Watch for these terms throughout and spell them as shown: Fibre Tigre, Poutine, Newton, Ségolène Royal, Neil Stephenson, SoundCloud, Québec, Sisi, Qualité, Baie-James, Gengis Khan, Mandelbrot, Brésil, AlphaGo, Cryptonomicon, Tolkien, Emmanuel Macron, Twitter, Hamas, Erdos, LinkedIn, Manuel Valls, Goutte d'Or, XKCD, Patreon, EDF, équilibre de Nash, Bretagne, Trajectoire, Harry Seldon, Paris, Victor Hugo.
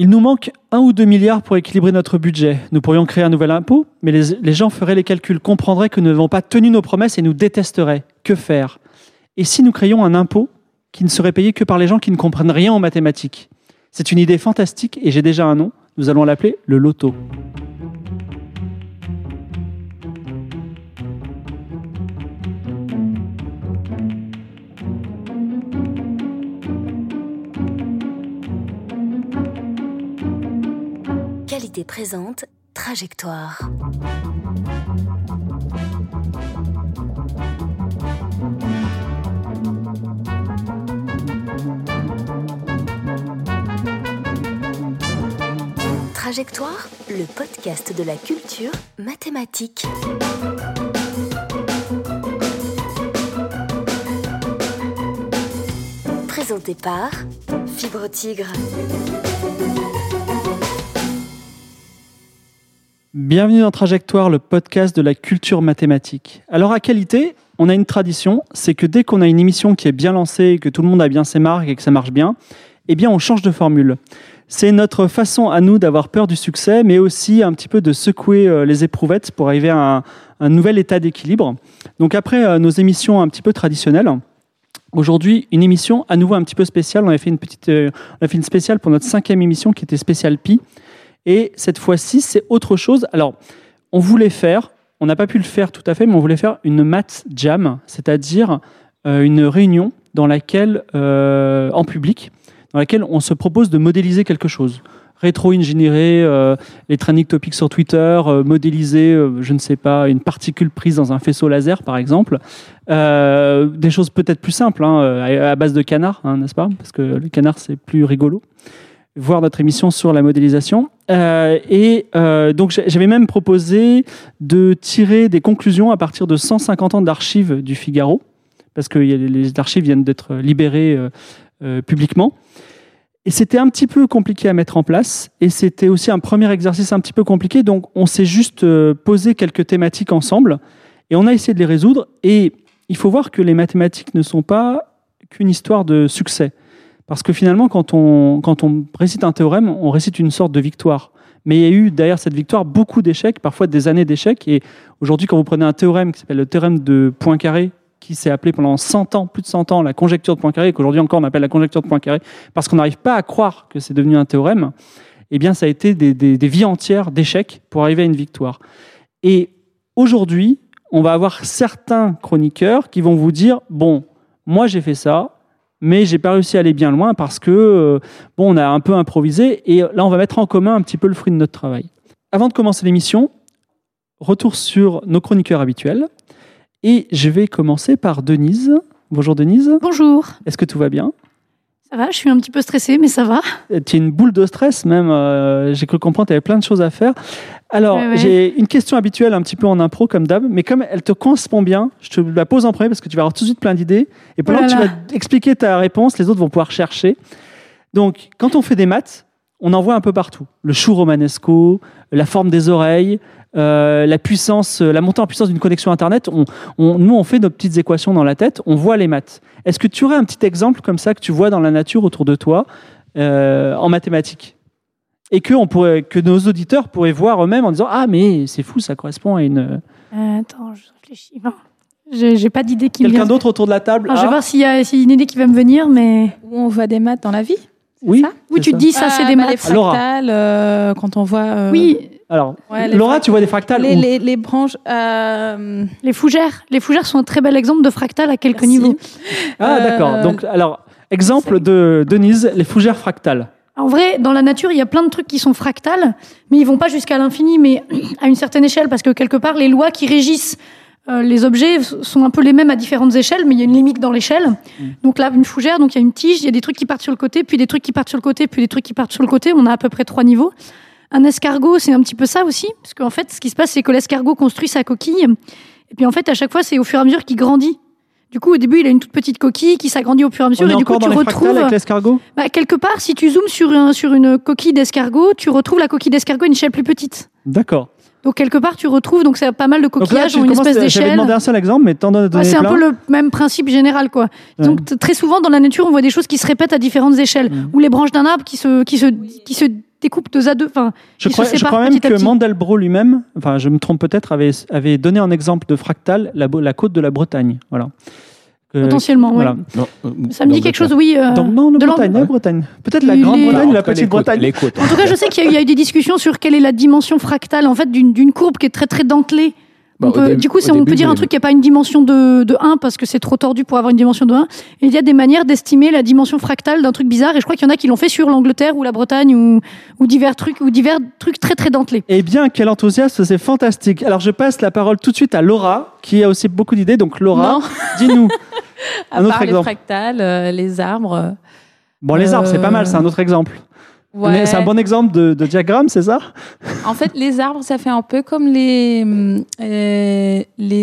Il nous manque 1 ou 2 milliards pour équilibrer notre budget. Nous pourrions créer un nouvel impôt, mais les gens feraient les calculs, comprendraient que nous n'avons pas tenu nos promesses et nous détesteraient. Que faire? Et si nous créions un impôt qui ne serait payé que par les gens qui ne comprennent rien en mathématiques? C'est une idée fantastique et j'ai déjà un nom. Nous allons l'appeler le loto. Qualité présente, Trajectoire. Trajectoire, le podcast de la culture mathématique. Présenté par Fibre Tigre. Bienvenue dans Trajectoire, le podcast de la culture mathématique. Alors à Qualité, on a une tradition, c'est que dès qu'on a une émission qui est bien lancée, que tout le monde a bien ses marques et que ça marche bien, eh bien on change de formule. C'est notre façon à nous d'avoir peur du succès, mais aussi un petit peu de secouer les éprouvettes pour arriver à un nouvel état d'équilibre. Donc après nos émissions un petit peu traditionnelles, aujourd'hui une émission à nouveau un petit peu spéciale. On a fait une spéciale pour notre 5e émission qui était spéciale Pi. Et cette fois-ci, c'est autre chose. Alors, on voulait faire, on n'a pas pu le faire tout à fait, mais on voulait faire une math jam, c'est-à-dire une réunion dans laquelle, en public, dans laquelle on se propose de modéliser quelque chose. Rétro-ingénierer les trending topics sur Twitter, modéliser, je ne sais pas, une particule prise dans un faisceau laser, par exemple. Des choses peut-être plus simples, à base de canard, n'est-ce pas? Parce que le canard, c'est plus rigolo. Voir notre émission sur la modélisation. Donc j'avais même proposé de tirer des conclusions à partir de 150 ans d'archives du Figaro, parce que les archives viennent d'être libérées publiquement. Et c'était un petit peu compliqué à mettre en place, et c'était aussi un premier exercice un petit peu compliqué, donc on s'est juste posé quelques thématiques ensemble, et on a essayé de les résoudre, et il faut voir que les mathématiques ne sont pas qu'une histoire de succès. Parce que finalement, quand on récite un théorème, on récite une sorte de victoire. Mais il y a eu, derrière cette victoire, beaucoup d'échecs, parfois des années d'échecs. Et aujourd'hui, quand vous prenez un théorème qui s'appelle le théorème de Poincaré, qui s'est appelé pendant 100 ans, plus de 100 ans, la conjecture de Poincaré, et qu'aujourd'hui encore on appelle la conjecture de Poincaré, parce qu'on n'arrive pas à croire que c'est devenu un théorème, eh bien ça a été des vies entières d'échecs pour arriver à une victoire. Et aujourd'hui, on va avoir certains chroniqueurs qui vont vous dire « Bon, moi j'ai fait ça, mais j'ai pas réussi à aller bien loin parce que on a un peu improvisé et là on va mettre en commun un petit peu le fruit de notre travail. » Avant de commencer l'émission, retour sur nos chroniqueurs habituels et je vais commencer par Denise. Bonjour Denise. Bonjour. Est-ce que tout va bien? Ça va, je suis un petit peu stressée mais ça va. Tu es une boule de stress même, j'ai cru comprendre tu avais plein de choses à faire. Alors, ouais. J'ai une question habituelle un petit peu en impro comme d'hab, mais comme elle te correspond bien, je te la pose en premier parce que tu vas avoir tout de suite plein d'idées. Et pendant que tu vas expliquer ta réponse, les autres vont pouvoir chercher. Donc, quand on fait des maths, on en voit un peu partout. Le chou romanesco, la forme des oreilles, la puissance, la montée en puissance d'une connexion Internet. Nous, on fait nos petites équations dans la tête, on voit les maths. Est-ce que tu aurais un petit exemple comme ça que tu vois dans la nature autour de toi en mathématiques ? Et que nos auditeurs pourraient voir eux-mêmes en disant « Ah, mais c'est fou, ça correspond à une... » Attends, je réfléchis. Non. J'ai pas d'idée qui me vient. Quelqu'un d'autre autour de la table? Je vais voir s'il y a une idée qui va me venir, mais... Où on voit des maths dans la vie? Oui. Oui, tu te dis ça, c'est des maths. Les fractales, quand on voit... Oui. Alors, ouais, Laura, tu vois des fractales? Les branches... Les fougères. Les fougères sont un très bel exemple de fractales à quelques niveaux. Ah, d'accord. Donc, alors, exemple de Denise, les fougères fractales. En vrai, dans la nature, il y a plein de trucs qui sont fractales, mais ils vont pas jusqu'à l'infini, mais à une certaine échelle, parce que quelque part, les lois qui régissent les objets sont un peu les mêmes à différentes échelles, mais il y a une limite dans l'échelle. Donc là, une fougère, donc il y a une tige, il y a des trucs qui partent sur le côté, puis des trucs qui partent sur le côté, puis des trucs qui partent sur le côté. On a à peu près 3 niveaux. Un escargot, c'est un petit peu ça aussi, parce qu'en fait, ce qui se passe, c'est que l'escargot construit sa coquille, et puis en fait, à chaque fois, c'est au fur et à mesure qu'il grandit. Du coup, au début, il a une toute petite coquille qui s'agrandit au fur et à mesure. On est et du coup, tu retrouves. Avec l'escargot? Quelque part, si tu zoomes sur une coquille d'escargot, tu retrouves la coquille d'escargot à une échelle plus petite. D'accord. Donc, quelque part, tu retrouves. Donc, c'est pas mal de coquillages en une espèce d'échelle. J'avais demandé un seul exemple, mais t'en donnes plein. C'est un peu le même principe général, quoi. Ouais. Donc, très souvent, dans la nature, on voit des choses qui se répètent à différentes échelles. Ou les branches d'un arbre qui se découpe deux à deux. Enfin, je crois même que Mandelbrot lui-même, enfin, je me trompe peut-être, avait donné en exemple de fractal la côte de la Bretagne. Voilà. Potentiellement, voilà. Oui. Non, ça me dit quelque chose, oui. Non, la Bretagne. Peut-être la Grande-Bretagne ou la Petite-Bretagne. En tout cas, je sais qu'il y a eu des discussions sur quelle est la dimension fractale en fait, d'une courbe qui est très, très dentelée. On peut dire un truc qui n'a pas une dimension de 1 parce que c'est trop tordu pour avoir une dimension de 1. Et il y a des manières d'estimer la dimension fractale d'un truc bizarre. Et je crois qu'il y en a qui l'ont fait sur l'Angleterre ou la Bretagne ou divers trucs très très dentelés. Eh bien, quel enthousiasme, c'est fantastique. Alors je passe la parole tout de suite à Laura qui a aussi beaucoup d'idées. Donc Laura, dis-nous un autre exemple. Les fractales, les arbres. Bon, les arbres, c'est pas mal, c'est un autre exemple. Ouais. C'est un bon exemple de diagramme, c'est ça ? En fait, les arbres, ça fait un peu comme les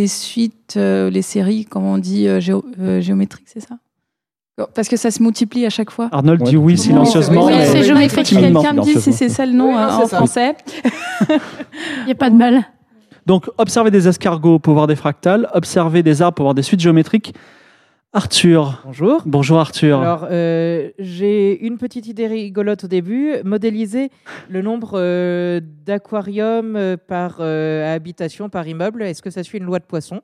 suites, les séries, comme on dit, géométriques, c'est ça ? Parce que ça se multiplie à chaque fois. Arnold dit oui silencieusement. Oui, c'est géométrique. Quelqu'un me dit si c'est ça le nom en français. Il n'y a pas de mal. Donc, observer des escargots pour voir des fractales, observer des arbres pour voir des suites géométriques. Arthur. Bonjour. Bonjour Arthur. Alors, j'ai une petite idée rigolote au début. Modéliser le nombre d'aquariums par habitation, par immeuble. Est-ce que ça suit une loi de Poisson ?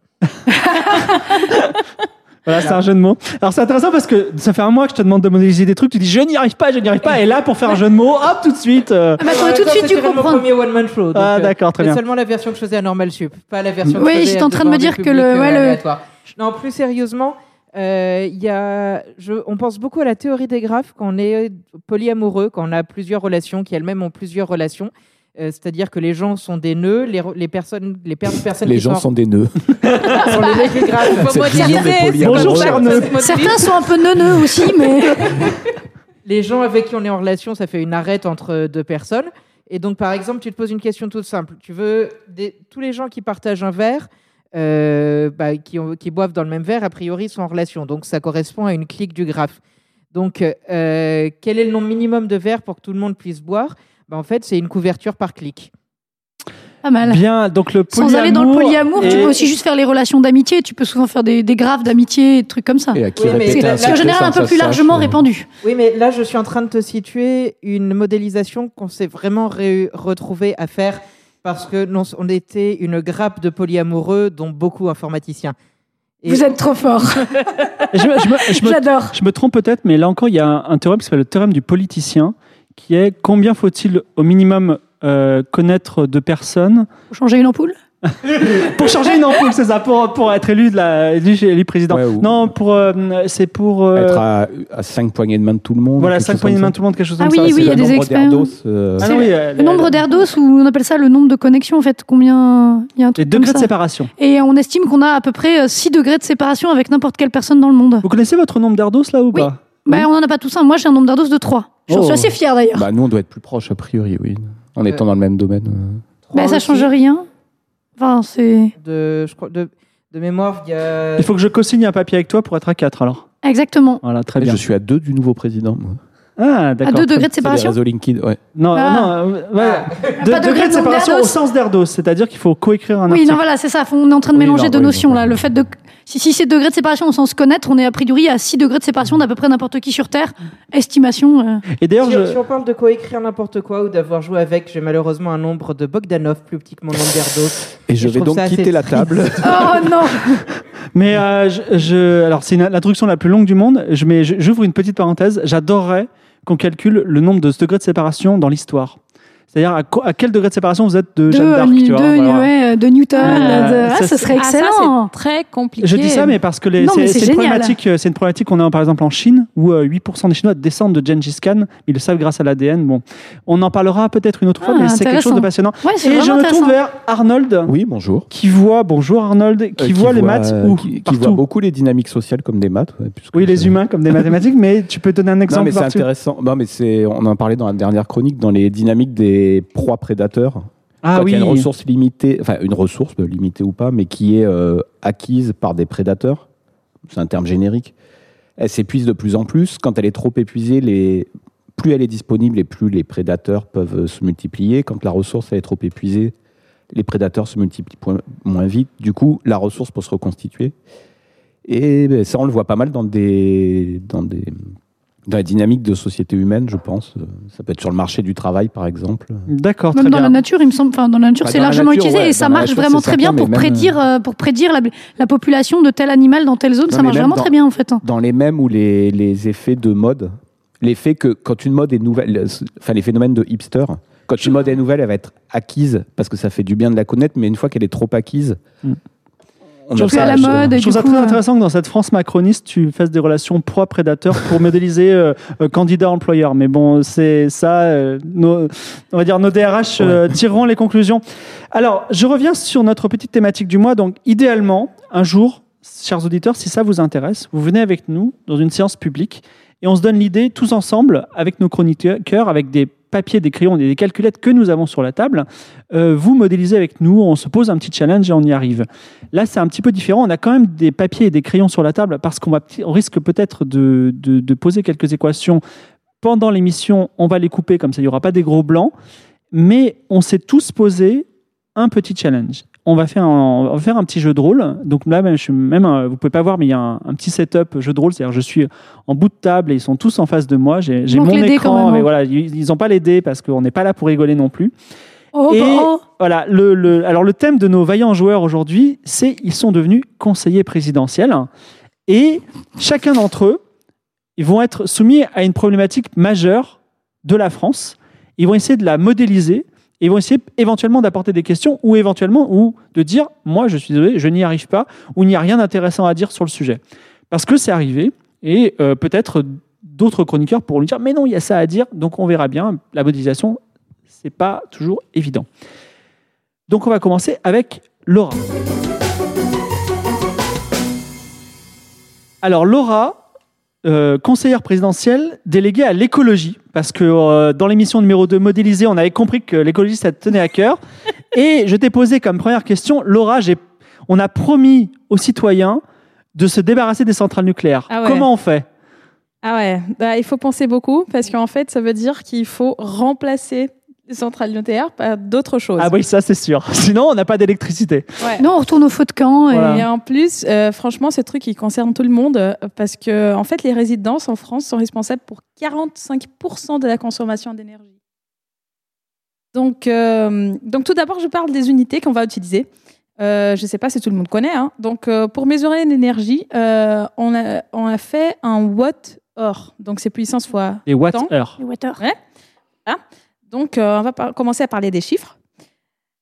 Voilà, c'est un jeu de mots. Alors, c'est intéressant parce que ça fait un mois que je te demande de modéliser des trucs. Tu dis, je n'y arrive pas. Et là, pour faire un jeu de mots, hop, tout de suite. Tout de suite, tu comprends. C'était mon premier one-man show. Donc, d'accord, très bien. Seulement la version que je faisais à Normal Sup, pas la version que je faisais. Oui, j'étais en train de me dire que Non, plus sérieusement... on pense beaucoup à la théorie des graphes quand on est polyamoureux, quand on a plusieurs relations, qui elles-mêmes ont plusieurs relations. C'est-à-dire que les gens sont des nœuds, les personnes les gens sont des nœuds. Bonjour, cher nœud. Certains sont un peu nœuds aussi, mais les gens avec qui on est en relation, ça fait une arête entre deux personnes. Et donc, par exemple, tu te poses une question toute simple. Tu veux tous les gens qui partagent un verre. Qui boivent dans le même verre, a priori, sont en relation. Donc, ça correspond à une clique du graphe. Donc, quel est le nombre minimum de verres pour que tout le monde puisse boire ? En fait, c'est une couverture par clique. Pas mal. Bien, donc le polyamour. Sans aller dans le polyamour, tu peux aussi juste faire les relations d'amitié. Tu peux souvent faire des graphes d'amitié, des trucs comme ça. C'est en général un peu plus largement répandu. Oui, mais là, je suis en train de te situer une modélisation qu'on s'est vraiment retrouvée à faire. Parce que on était une grappe de polyamoureux, dont beaucoup informaticiens. Vous êtes trop fort. J'adore. Je me trompe peut-être, mais là encore, il y a un théorème qui s'appelle le théorème du politicien, qui est combien faut-il au minimum connaître de personnes ? Pour changer une ampoule ? Pour changer une ampoule, c'est ça, pour être élu président. Ouais, être à 5 poignées de main de tout le monde. Voilà, 5 poignées de main de tout le monde, quelque chose comme ça. Ah oui, il y a des experts. Le nombre d'Erdos, ou on appelle ça le nombre de connexions, en fait, combien il y a un truc. Les degrés de séparation. Et on estime qu'on a à peu près 6 degrés de séparation avec n'importe quelle personne dans le monde. Vous connaissez votre nombre d'Erdos là ou pas ? Ben, on n'en a pas tous un. Moi, j'ai un nombre d'Erdos de 3. J'en suis assez fière d'ailleurs. Bah, nous, on doit être plus proches, a priori, oui. En étant dans le même domaine. Ben, ça change rien. Enfin, c'est... De mémoire, il y a... Il faut que je co-signe un papier avec toi pour être à 4, alors. Exactement. Voilà, très bien. Je suis à 2 du nouveau président, moi. Ah, d'accord. À 2 degrés de séparation. C'est LinkedIn, ouais. Pas degrés de séparation au sens d'Erdos, c'est-à-dire qu'il faut coécrire un article. Oui, non, voilà, c'est ça. On est en train de mélanger deux notions, là. Le fait de... Si c'est degrés de séparation au sens connaître, on est a priori à 6 degrés de séparation d'à peu près n'importe qui sur Terre. Estimation. Et d'ailleurs, si on parle de coécrire n'importe quoi ou d'avoir joué avec, j'ai malheureusement un nombre de Bogdanov plus petit que mon nombre d'Erdos. Et je vais donc quitter la table. Oh non. Mais alors c'est l'introduction la plus longue du monde. J'ouvre une petite parenthèse. J'adorerais qu'on calcule le nombre de degrés de séparation dans l'histoire. C'est-à-dire, à quel degré de séparation vous êtes de Jeanne d'Arc, tu vois, de Newton, ça serait excellent. Ça, c'est très compliqué. Je dis ça, mais parce que c'est une problématique qu'on a, par exemple, en Chine, où 8% des Chinois descendent de Gengis Khan. Ils le savent grâce à l'ADN. Bon, on en parlera peut-être une autre fois, mais c'est quelque chose de passionnant. Ouais, et je me tourne vers Arnold. Oui, bonjour. Qui voit les maths qui voit beaucoup les dynamiques sociales comme des maths. Oui, les humains comme des mathématiques, mais tu peux donner un exemple. Non, mais c'est intéressant. Non, mais on en parlait dans la dernière chronique, dans les dynamiques des proies prédateurs. Il y a une ressource limitée, enfin une ressource limitée ou pas, mais qui est acquise par des prédateurs, c'est un terme générique, elle s'épuise de plus en plus. Quand elle est trop épuisée, plus elle est disponible et plus les prédateurs peuvent se multiplier. Quand la ressource elle est trop épuisée, les prédateurs se multiplient moins vite. Du coup, la ressource peut se reconstituer. Et ça, on le voit pas mal dans des Dans la dynamique de société humaine, je pense. Ça peut être sur le marché du travail, par exemple. D'accord, très bien. Même dans la nature, il me semble, enfin, dans la nature, c'est largement utilisé et ça marche vraiment très bien pour prédire la population de tel animal dans telle zone. Ça marche vraiment très bien, en fait. Dans les mèmes ou les effets de mode, l'effet que quand une mode est nouvelle, enfin les phénomènes de hipster, quand une mode est nouvelle, elle va être acquise parce que ça fait du bien de la connaître, mais une fois qu'elle est trop acquise, je trouve ça très intéressant que dans cette France macroniste, tu fasses des relations proie-prédateur pour modéliser candidat-employeur. Mais bon, c'est ça. On va dire nos DRH tireront les conclusions. Alors, je reviens sur notre petite thématique du mois. Donc, idéalement, un jour, chers auditeurs, si ça vous intéresse, vous venez avec nous dans une séance publique et on se donne l'idée tous ensemble avec nos chroniqueurs, avec des papier, des crayons et des calculettes que nous avons sur la table, vous modélisez avec nous, on se pose un petit challenge et on y arrive. Là, c'est un petit peu différent. On a quand même des papiers et des crayons sur la table parce qu'on risque peut-être de poser quelques équations pendant l'émission. On va les couper comme ça, il n'y aura pas des gros blancs. Mais on s'est tous posé un petit challenge. On va faire un petit jeu de rôle. Donc là, vous pouvez pas voir, mais il y a un petit setup jeu de rôle. C'est-à-dire, je suis en bout de table et ils sont tous en face de moi. J'ai mon écran, mais voilà, ils n'ont pas les dés parce qu'on n'est pas là pour rigoler non plus. Voilà. Alors le thème de nos vaillants joueurs aujourd'hui, c'est ils sont devenus conseillers présidentiels et chacun d'entre eux, ils vont être soumis à une problématique majeure de la France. Ils vont essayer de la modéliser. Ils vont essayer éventuellement d'apporter des questions ou de dire « Moi, je suis désolé, je n'y arrive pas » ou « Il n'y a rien d'intéressant à dire sur le sujet. » Parce que c'est arrivé et peut-être d'autres chroniqueurs pourront lui dire « Mais non, il y a ça à dire, donc on verra bien. » La modélisation, ce n'est pas toujours évident. Donc, on va commencer avec Laura. Alors, Laura... conseillère présidentielle déléguée à l'écologie parce que dans l'émission numéro 2 modélisée, on avait compris que l'écologie ça te tenait à cœur et je t'ai posé comme première question, Laura, on a promis aux citoyens de se débarrasser des centrales nucléaires. Ah ouais. Comment on fait? Ah ouais, bah, il faut penser beaucoup parce qu'en fait ça veut dire qu'il faut remplacer centrales nucléaires par d'autres choses. Ah oui, ça c'est sûr. Sinon, on n'a pas d'électricité. Ouais. Non, on retourne au feu de camp. Voilà. Et en plus, franchement, ce truc, il concerne tout le monde parce que, en fait, les résidences en France sont responsables pour 45% de la consommation d'énergie. Donc tout d'abord, je parle des unités qu'on va utiliser. Je ne sais pas si tout le monde connaît. Hein. Donc, pour mesurer l'énergie, on a fait un watt-heure. Donc, c'est puissance fois temps. Les watt-heures. Ouais. Ah. Donc, on va commencer à parler des chiffres.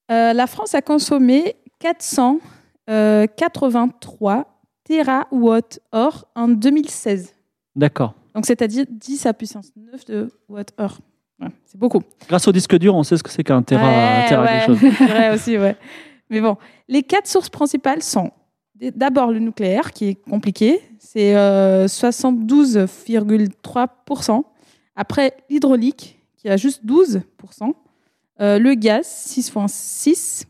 La France a consommé 483 TWh en 2016. D'accord. Donc, c'est-à-dire 10 à puissance 9 de Wh. Ouais, c'est beaucoup. Grâce au disque dur, on sait ce que c'est qu'un Tera, quelque chose. C'est vrai aussi, ouais. Mais bon, les quatre sources principales sont d'abord le nucléaire, qui est compliqué. C'est 72,3%. Après, l'hydraulique, qui a juste 12%, le gaz, 6,6%,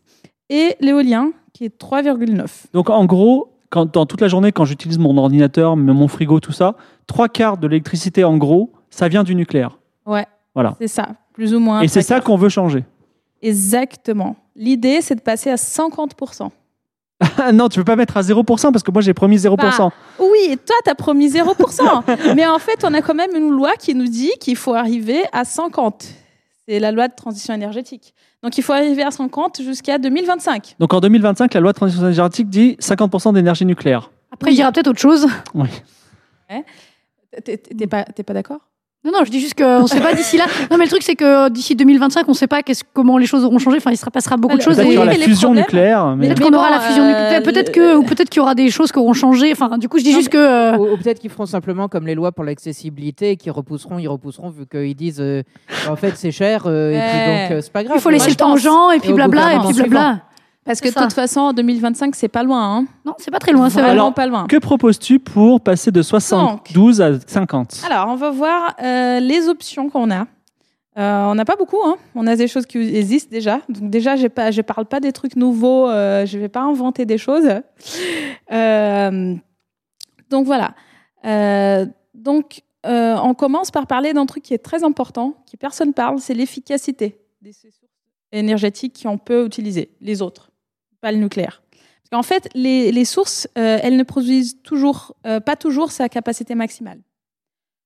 et l'éolien, qui est 3,9%. Donc, en gros, dans toute la journée, quand j'utilise mon ordinateur, mon frigo, tout ça, 3/4 de l'électricité, en gros, ça vient du nucléaire. Ouais, voilà. C'est ça, plus ou moins. Et c'est ça qu'on veut changer. Exactement. L'idée, c'est de passer à 50%. Non, tu peux pas mettre à 0% parce que moi j'ai promis 0%. Bah, oui, toi t'as promis 0%. Mais en fait, on a quand même une loi qui nous dit qu'il faut arriver à 50. C'est la loi de transition énergétique. Donc il faut arriver à 50 jusqu'à 2025. Donc en 2025, la loi de transition énergétique dit 50% d'énergie nucléaire. Après, il y aura peut-être autre chose. Oui. Ouais. T'es pas d'accord? Non, je dis juste qu'on ne sait pas d'ici là. Non, mais le truc, c'est que d'ici 2025, on ne sait pas comment les choses auront changé. Enfin, il se passera beaucoup de choses. Peut-être qu'il y aura la fusion nucléaire. Peut-être qu'on aura la fusion nucléaire. Peut-être qu'il y aura des choses qui auront changé. Enfin, du coup, je dis juste que... Ou peut-être qu'ils feront simplement comme les lois pour l'accessibilité, qui repousseront, vu qu'ils disent en fait, c'est cher, et puis donc, c'est pas grave. Il faut laisser le temps aux gens, et puis blabla, et puis blabla. Parce que de toute façon, en 2025, c'est pas loin. Hein. Non, c'est pas très loin. C'est vraiment pas loin. Que proposes-tu pour passer de 72 à 50 ? Alors, on va voir les options qu'on a. On n'a pas beaucoup. Hein. On a des choses qui existent déjà. Donc déjà, je parle pas des trucs nouveaux. Je vais pas inventer des choses. Donc voilà. Donc on commence par parler d'un truc qui est très important, qui personne parle, c'est l'efficacité des sources énergétiques qu'on peut utiliser. Les autres. Pas le nucléaire. Parce qu'en fait, les sources, elles ne produisent pas toujours sa capacité maximale.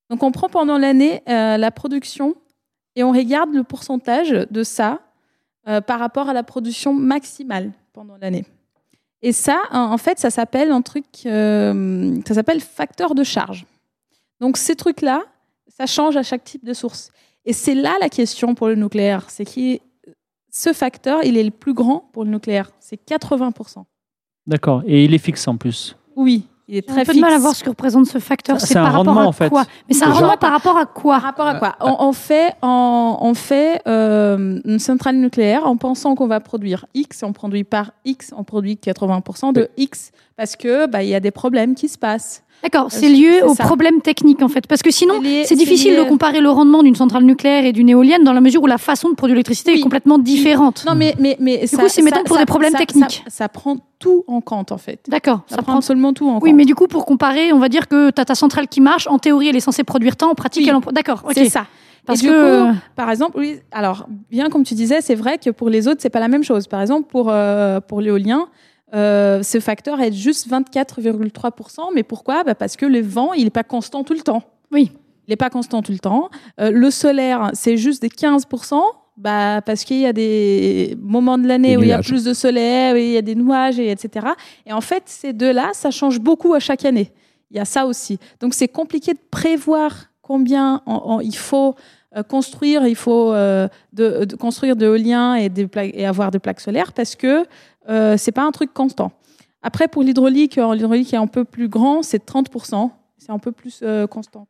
Donc on prend pendant l'année la production et on regarde le pourcentage de ça par rapport à la production maximale pendant l'année. Et ça, en fait, ça s'appelle un truc, ça s'appelle facteur de charge. Donc ces trucs-là, ça change à chaque type de source. Et c'est là la question pour le nucléaire, c'est que ce facteur, il est le plus grand pour le nucléaire, c'est 80%. D'accord, et il est fixe en plus. Oui, il est très fixe. J'ai un peu de mal à voir ce que représente ce facteur. C'est un rendement en fait. Mais c'est un rendement par rapport à quoi ? Par rapport à quoi ? On fait une centrale nucléaire en pensant qu'on va produire X, on produit par X, on produit 80% de X, parce que bah, y a des problèmes qui se passent. D'accord, c'est lié aux problèmes techniques en fait. Parce que sinon, c'est difficile de comparer le rendement d'une centrale nucléaire et d'une éolienne dans la mesure où la façon de produire l'électricité est complètement différente. Non, mais du coup, c'est méthode pour des problèmes techniques. Ça prend tout en compte en fait. D'accord, ça prend absolument tout en compte. Oui, mais du coup, pour comparer, on va dire que tu as ta centrale qui marche, en théorie, elle est censée produire tant, en pratique, elle en produit. D'accord, ok. C'est ça. Parce que, du coup, par exemple, oui, alors, bien comme tu disais, c'est vrai que pour les autres, c'est pas la même chose. Par exemple, pour l'éolien, ce facteur est juste 24,3%. Mais pourquoi ? Bah parce que le vent, il n'est pas constant tout le temps. Oui. Il n'est pas constant tout le temps. Le solaire, c'est juste des 15%. Bah, parce qu'il y a des moments de l'année où il y a plus de soleil, où il y a des nuages, etc. Et en fait, ces deux-là, ça change beaucoup à chaque année. Il y a ça aussi. Donc, c'est compliqué de prévoir combien il faut construire. Il faut de construire de l'éolien et avoir des plaques solaires parce que c'est pas un truc constant. Après, pour l'hydraulique, l'hydraulique est un peu plus grand, c'est 30%. C'est un peu plus constant.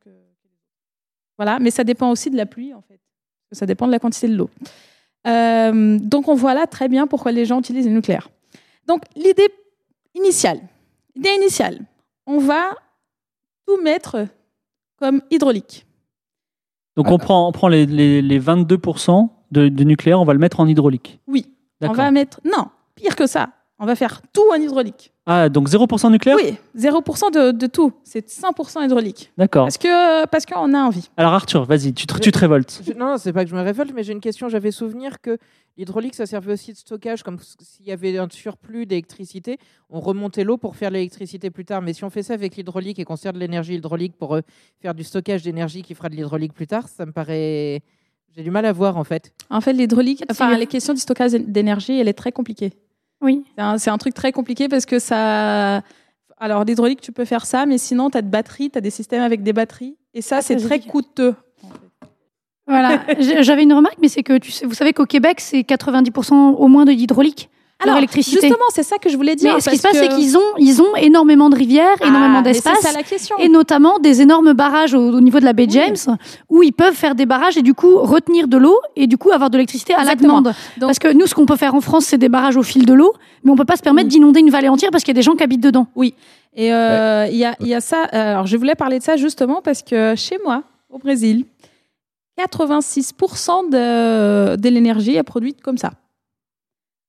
Voilà, mais ça dépend aussi de la pluie, en fait. Ça dépend de la quantité de l'eau. Donc, on voit là très bien pourquoi les gens utilisent le nucléaire. Donc, l'idée initiale, on va tout mettre comme hydraulique. Donc, on prend les 22% de nucléaire, on va le mettre en hydraulique. Oui. D'accord. On va mettre... Non. Pire que ça, on va faire tout en hydraulique. Ah, donc 0% nucléaire ? Oui, 0% de tout. C'est 100% hydraulique. D'accord. Parce qu'on a envie. Alors Arthur, vas-y, tu te révoltes. Non, c'est pas que je me révolte, mais j'ai une question. J'avais souvenir que l'hydraulique, ça servait aussi de stockage, comme s'il y avait un surplus d'électricité. On remontait l'eau pour faire l'électricité plus tard. Mais si on fait ça avec l'hydraulique et qu'on sert de l'énergie hydraulique pour faire du stockage d'énergie qui fera de l'hydraulique plus tard, ça me paraît... J'ai du mal à voir, en fait. En fait, l'hydraulique, les questions du stockage d'énergie, elle est très compliquée. Oui. C'est un truc très compliqué parce que ça... Alors, l'hydraulique, tu peux faire ça, mais sinon, tu as de batteries, tu as des systèmes avec des batteries. Et ça, c'est très coûteux. Voilà. J'avais une remarque, mais c'est que vous savez qu'au Québec, c'est 90% au moins de l'hydraulique. Alors, justement, c'est ça que je voulais dire. Mais ce qui se passe, c'est qu'ils ont énormément de rivières, énormément d'espace, et notamment des énormes barrages au niveau de la Baie-James, où ils peuvent faire des barrages et du coup retenir de l'eau et du coup avoir de l'électricité à Exactement. La demande. Donc, parce que nous, ce qu'on peut faire en France, c'est des barrages au fil de l'eau, mais on peut pas se permettre d'inonder une vallée entière parce qu'il y a des gens qui habitent dedans. Oui, et il y a ça. Alors, je voulais parler de ça justement parce que chez moi, au Brésil, 86% de l'énergie est produite comme ça.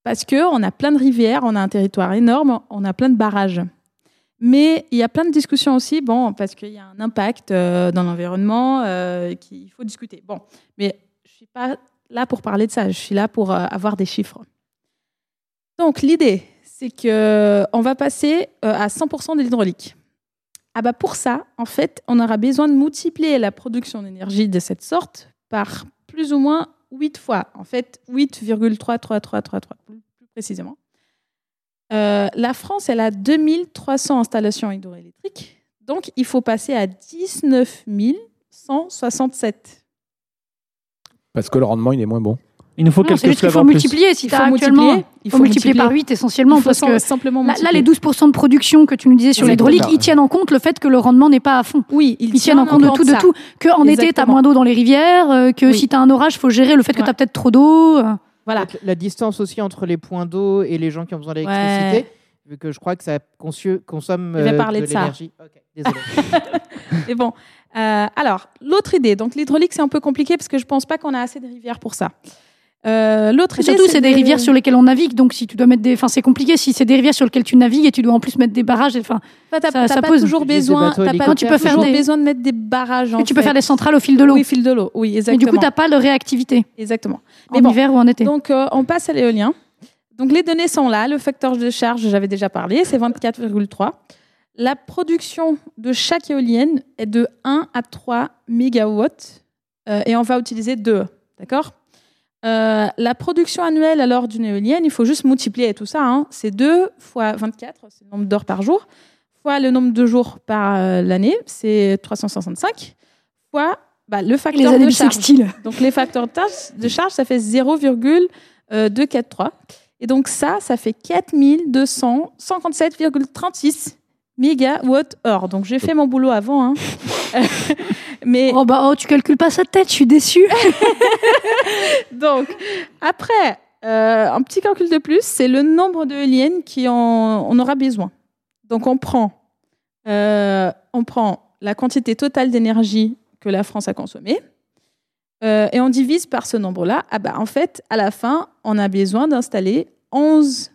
Parce qu'on a plein de rivières, on a un territoire énorme, on a plein de barrages. Mais il y a plein de discussions aussi, parce qu'il y a un impact dans l'environnement qu'il faut discuter. Bon, mais je ne suis pas là pour parler de ça, je suis là pour avoir des chiffres. Donc l'idée, c'est qu'on va passer à 100% de l'hydraulique. Ah bah pour ça, en fait, on aura besoin de multiplier la production d'énergie de cette sorte par plus ou moins 8 fois, en fait, 8,333333, plus précisément. La France, elle a 2300 installations hydroélectriques, donc il faut passer à 19 167. Parce que le rendement, il est moins bon. Il nous faut quelque chose. Il faut multiplier, si tu as actuellement. Il faut multiplier par 8 essentiellement. Parce que là, les 12% de production que tu nous disais sur l'hydraulique, ils tiennent en compte le fait que le rendement n'est pas à fond. Oui, ils tiennent en compte de tout. Qu'en été, tu as moins d'eau dans les rivières, que si tu as un orage, il faut gérer le fait que tu as peut-être trop d'eau. Voilà. La distance aussi entre les points d'eau et les gens qui ont besoin d'électricité, vu que je crois que ça consomme de l'énergie. Désolée. Mais bon. Alors, l'autre idée. Donc, l'hydraulique, c'est un peu compliqué parce que je ne pense pas qu'on a assez de rivières pour ça. L'autre idée, surtout, c'est des rivières sur lesquelles on navigue. Donc, si tu dois mettre c'est compliqué. Si c'est des rivières sur lesquelles tu navigues et tu dois en plus mettre des barrages, tu peux toujours faire de mettre des barrages. Tu peux faire des centrales au fil de l'eau. Oui, fil de l'eau. Oui, exactement. Mais du coup, t'as pas de réactivité. Exactement. En hiver ou en été. Donc, on passe à l'éolien. Donc, les données sont là. Le facteur de charge, j'avais déjà parlé, c'est 24,3. La production de chaque éolienne est de 1 à 3 mégawatts et on va utiliser 2. D'accord ? La production annuelle alors d'une éolienne, il faut juste multiplier tout ça. Hein, c'est 2 fois 24, c'est le nombre d'heures par jour, fois le nombre de jours par l'année, c'est 365, fois le facteur de charge. Donc les facteurs de charge, ça fait 0,243. Et donc ça fait 4257,36 mégawatts-heure. Donc j'ai fait mon boulot avant. Hein. Mais... Oh, tu calcules pas sa tête, je suis déçue. Donc après, un petit calcul de plus, c'est le nombre de éoliennes qu'on aura besoin. Donc on prend la quantité totale d'énergie que la France a consommée et on divise par ce nombre-là. En fait, à la fin, on a besoin d'installer 113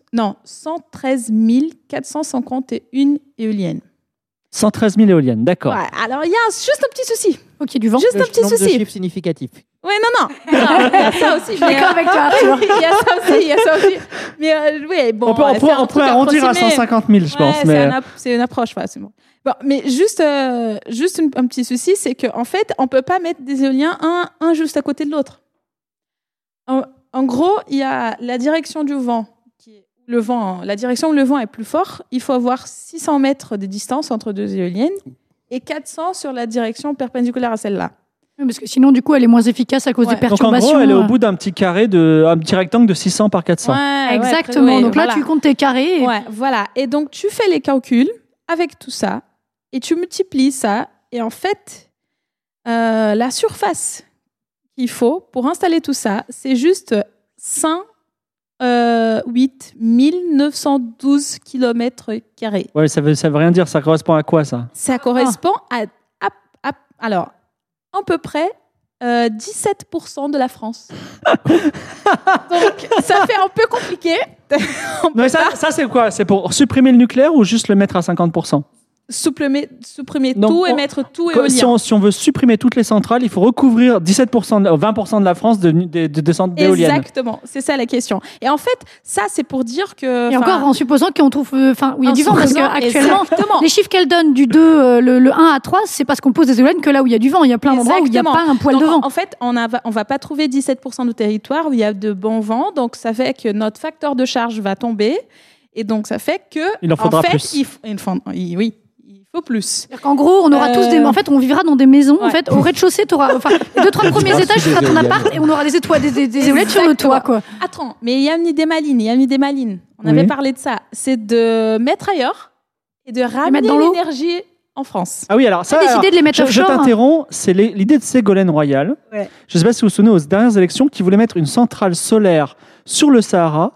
451 éoliennes. 113 000 éoliennes, d'accord. Ouais, alors, il y a juste un petit souci. Ok, du vent. Juste un petit souci. De chiffre significatif. Oui, non. Il y a ça aussi. Je suis d'accord avec toi. Il y a ça aussi. Mais oui, bon. On peut arrondir à 150 000, je pense. Mais... C'est une approche, c'est bon. Bon, mais juste un petit souci, c'est qu'en fait, on ne peut pas mettre des éoliens un juste à côté de l'autre. En gros, il y a la direction du vent. La direction où le vent est plus fort, il faut avoir 600 mètres de distance entre deux éoliennes et 400 sur la direction perpendiculaire à celle-là. Oui, parce que sinon, du coup, elle est moins efficace à cause des perturbations. Donc, en gros, elle est au bout d'un petit un petit rectangle de 600 par 400. Ouais, exactement. Ouais, donc là, tu comptes tes carrés. Et... Ouais, voilà. Et donc, tu fais les calculs avec tout ça et tu multiplies ça. Et en fait, la surface qu'il faut pour installer tout ça, c'est juste 8 912 km². Ouais, ça veut rien dire. Ça correspond à quoi, ça ? Ça correspond à peu près 17% de la France. Donc, ça fait un peu compliqué. Mais ça c'est quoi ? C'est pour supprimer le nucléaire ou juste le mettre à 50% ? Supprimer tout et mettre tout éolien. Si on veut supprimer toutes les centrales, il faut recouvrir 17%, 20% de la France de centres d'éoliennes. Exactement, c'est ça la question. Et en fait, ça c'est pour dire que... Et encore en supposant qu'on trouve... il y a du vent, parce qu'actuellement, les chiffres qu'elle donne du 2, le 1 à 3, c'est parce qu'on pose des éoliennes que là où il y a du vent. Il y a plein d'endroits où il n'y a pas un poil de vent. En fait, on ne va pas trouver 17% de territoire où il y a de bons vents, donc ça fait que notre facteur de charge va tomber, et donc ça fait que... Il en faudra plus. Oui. Faut plus. En gros, on aura tous des. En fait, on vivra dans des maisons. Ouais. En fait, au rez-de-chaussée, t'auras. Enfin, les 2-3 premiers étages, tu feras ton appart et on aura des éoliennes sur le toit, quoi. Attends, mais il y a une idée maligne. On avait parlé de ça. C'est de mettre ailleurs et de ramener l'énergie en France. Ah oui, alors ça. J'ai décidé de les mettre offshore. Je t'interromps. C'est l'idée de Ségolène Royal. Ouais. Je ne sais pas si vous vous souvenez aux dernières élections qui voulait mettre une centrale solaire sur le Sahara.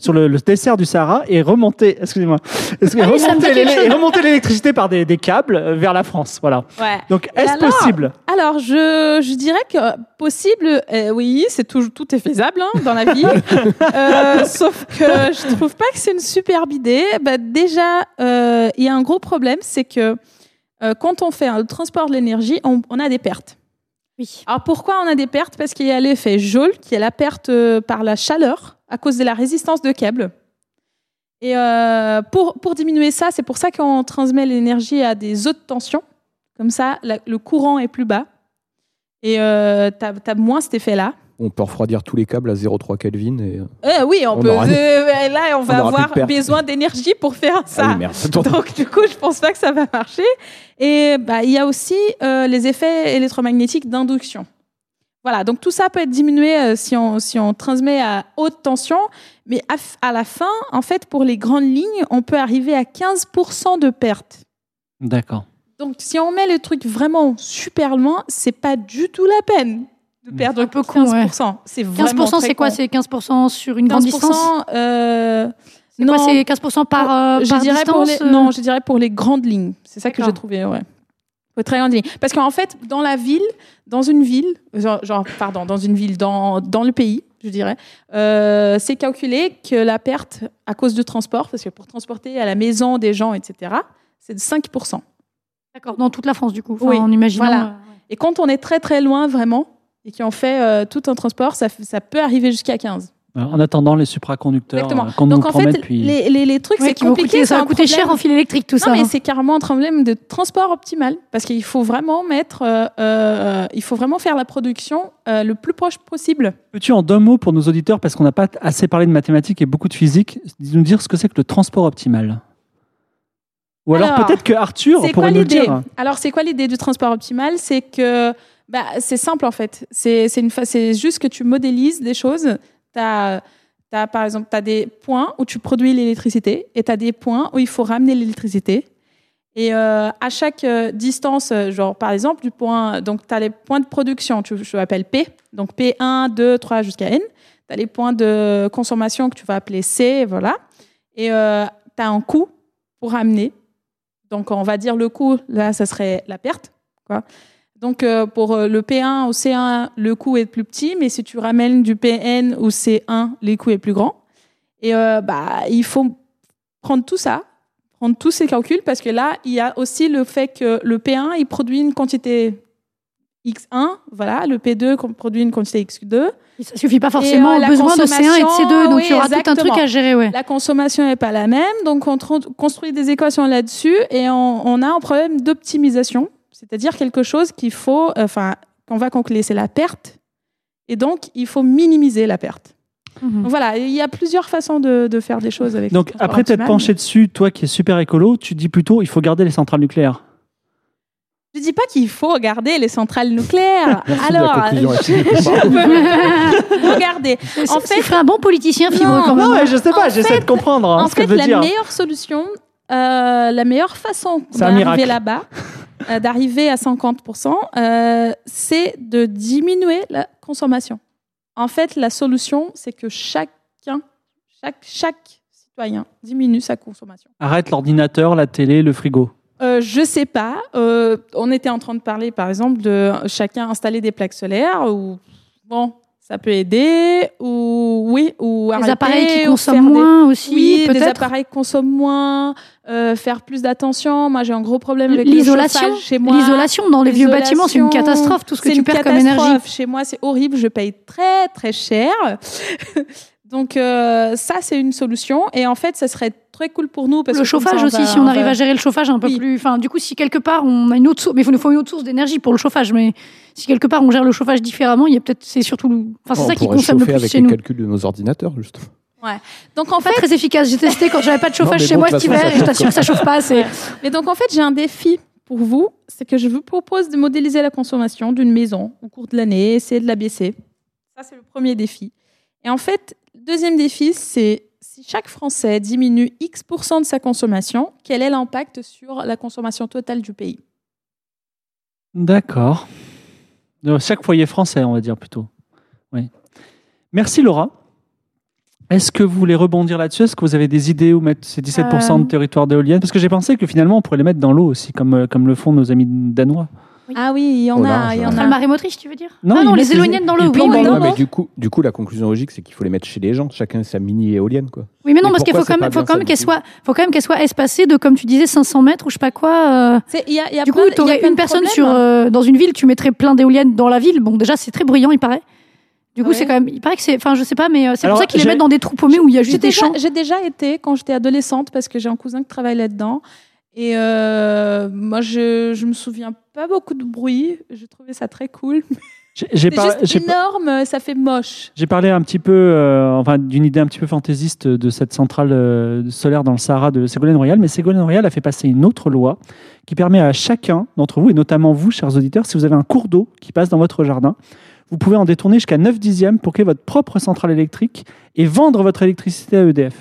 Sur le dessert du Sahara et remonter, remonter l'électricité par des câbles vers la France, voilà. Ouais. Donc possible ? Alors je dirais que possible, oui, tout est faisable dans la vie, sauf que je trouve pas que c'est une superbe idée. Déjà, il y a un gros problème, c'est que quand on fait le transport de l'énergie, on a des pertes. Oui. Alors pourquoi on a des pertes ? Parce qu'il y a l'effet Joule, qui est la perte par la chaleur. À cause de la résistance de câbles. Et pour diminuer ça, c'est pour ça qu'on transmet l'énergie à des hautes tensions. Comme ça, le courant est plus bas. Et t'as moins cet effet-là. On peut refroidir tous les câbles à 0,3 Kelvin. Et... oui, on va avoir besoin d'énergie pour faire ça. Ah oui, merde. Donc du coup, je pense pas que ça va marcher. Et il y a aussi les effets électromagnétiques d'induction. Voilà, donc tout ça peut être diminué si on transmet à haute tension, mais à la fin, en fait, pour les grandes lignes, on peut arriver à 15% de perte. D'accord. Donc si on met le truc vraiment super loin, c'est pas du tout la peine de perdre 15%. Ouais. C'est vraiment 15%, c'est quoi ? C'est 15% sur une grande distance ? C'est 15% par distance pour Non, je dirais pour les grandes lignes. C'est ça que j'ai trouvé, ouais. Parce qu'en fait, dans le pays, je dirais, c'est calculé que la perte à cause du transport, parce que pour transporter à la maison des gens, etc., c'est de 5%. D'accord, dans toute la France, du coup, en imaginant... Voilà. Et quand on est très, très loin, vraiment, et qu'on fait tout un transport, ça peut arriver jusqu'à 15%. En attendant les supraconducteurs qu'on nous promet depuis... les trucs, ouais, c'est compliqué. Ça va coûter cher en fil électrique, tout ça. Non, mais c'est carrément un problème de transport optimal. Parce qu'il faut vraiment mettre... il faut vraiment faire la production le plus proche possible. Peux-tu, en deux mots pour nos auditeurs, parce qu'on n'a pas assez parlé de mathématiques et beaucoup de physique, nous dire ce que c'est que le transport optimal? Ou alors peut-être que Arthur pourrait nous dire. Alors, c'est quoi l'idée du transport optimal? C'est que... Bah, c'est simple, en fait. C'est juste que tu modélises des choses... par exemple, tu as des points où tu produis l'électricité et tu as des points où il faut ramener l'électricité. Et à chaque distance, genre par exemple, du point, donc tu as les points de production, je l'appelle P, donc P1, 2, 3 jusqu'à N. Tu as les points de consommation que tu vas appeler C, voilà. Et tu as un coût pour ramener. Donc on va dire le coût, là, ça serait la perte, quoi. Donc, pour le P1 ou C1, le coût est plus petit, mais si tu ramènes du PN ou C1, le coût est plus grand. Et il faut prendre tout ça, prendre tous ces calculs, parce que là, il y a aussi le fait que le P1, il produit une quantité X1, voilà, le P2 produit une quantité X2. Ça ne suffit pas forcément au besoin de C1 et de C2, donc oui, il y aura exactement. Tout un truc à gérer. Ouais. La consommation n'est pas la même, donc on construit des équations là-dessus, et on a un problème d'optimisation. C'est-à-dire quelque chose qu'on va conclure, c'est la perte. Et donc, il faut minimiser la perte. Mmh. Donc, voilà, il y a plusieurs façons de faire des choses avec. Donc, après t'être penché dessus, toi qui es super écolo, tu dis plutôt il faut garder les centrales nucléaires. Je ne dis pas qu'il faut garder les centrales nucléaires. Alors, je peux regarder. En fait, tu ferais un bon politicien fibreux quand même. Non, mais je ne sais pas, j'essaie de comprendre ce que veut dire. En fait, la meilleure solution, la meilleure façon d'arriver là-bas, d'arriver à 50%, c'est de diminuer la consommation. En fait, la solution, c'est que chaque citoyen diminue sa consommation. Arrête l'ordinateur, la télé, le frigo. Je sais pas. On était en train de parler, par exemple, de chacun installer des plaques solaires ou bon. Ça peut aider, ou arrêter. Des appareils qui consomment moins aussi, oui, peut-être. Oui, des appareils qui consomment moins, faire plus d'attention. Moi, j'ai un gros problème avec l'isolation. Le chauffage chez moi. L'isolation dans les vieux bâtiments, c'est une catastrophe, tout ce que tu perds comme énergie. Chez moi, c'est horrible, je paye très, très cher. Donc, ça, c'est une solution. Et en fait, ça serait très cool pour nous. Parce que chauffage aussi, si on arrive à gérer le chauffage un peu plus... Enfin, du coup, si quelque part, on a une autre source... Mais il nous faut une autre source d'énergie pour le chauffage. Mais si quelque part, on gère le chauffage différemment, il y a peut-être... C'est surtout... Enfin, c'est ça qui consomme le plus chez nous. On pourrait chauffer avec les calculs de nos ordinateurs, justement. Ouais. Donc, en fait... Pas très efficace. J'ai testé quand j'avais pas de chauffage chez moi cet hiver et je t'assure que ça chauffe pas assez. Mais donc, en fait, j'ai un défi pour vous. C'est que je vous propose de modéliser la consommation d'une maison au cours de l'année et essayer de la baisser. Ça, c'est le premier défi. Et en fait... Deuxième défi, c'est si chaque Français diminue X% de sa consommation, quel est l'impact sur la consommation totale du pays? D'accord. Chaque foyer français, on va dire plutôt. Oui. Merci Laura. Est-ce que vous voulez rebondir là-dessus? Est-ce que vous avez des idées où mettre ces 17% de territoire d'éoliennes? Parce que j'ai pensé que finalement, on pourrait les mettre dans l'eau aussi, comme le font nos amis danois. Oui. Ah oui, il y en a. Il y en a. Le marée motrice, tu veux dire? Non, non, les éoliennes dans l'eau. Oui, mais du coup, la conclusion logique, c'est qu'il faut les mettre chez les gens. Chacun sa mini éolienne, quoi. Oui, mais non, parce qu'il faut quand même qu'elle soit espacée de, comme tu disais, 500 mètres ou je sais pas quoi. Du coup, tu aurais une personne dans une ville, tu mettrais plein d'éoliennes dans la ville. Bon, déjà, c'est très bruyant, il paraît. Du coup, c'est quand même. Il paraît que c'est. Enfin, je sais pas, mais c'est pour ça qu'ils les mettent dans des trous paumés où il y a juste des champs. J'ai déjà été quand j'étais adolescente, parce que j'ai un cousin qui travaille là-dedans. Et moi, je me souviens pas beaucoup de bruit. J'ai trouvé ça très cool. C'est énorme, ça fait moche. J'ai parlé un petit peu, d'une idée un petit peu fantaisiste de cette centrale solaire dans le Sahara de Ségolène Royal. Mais Ségolène Royal a fait passer une autre loi qui permet à chacun d'entre vous, et notamment vous, chers auditeurs, si vous avez un cours d'eau qui passe dans votre jardin, vous pouvez en détourner jusqu'à 9/10 pour créer votre propre centrale électrique et vendre votre électricité à EDF.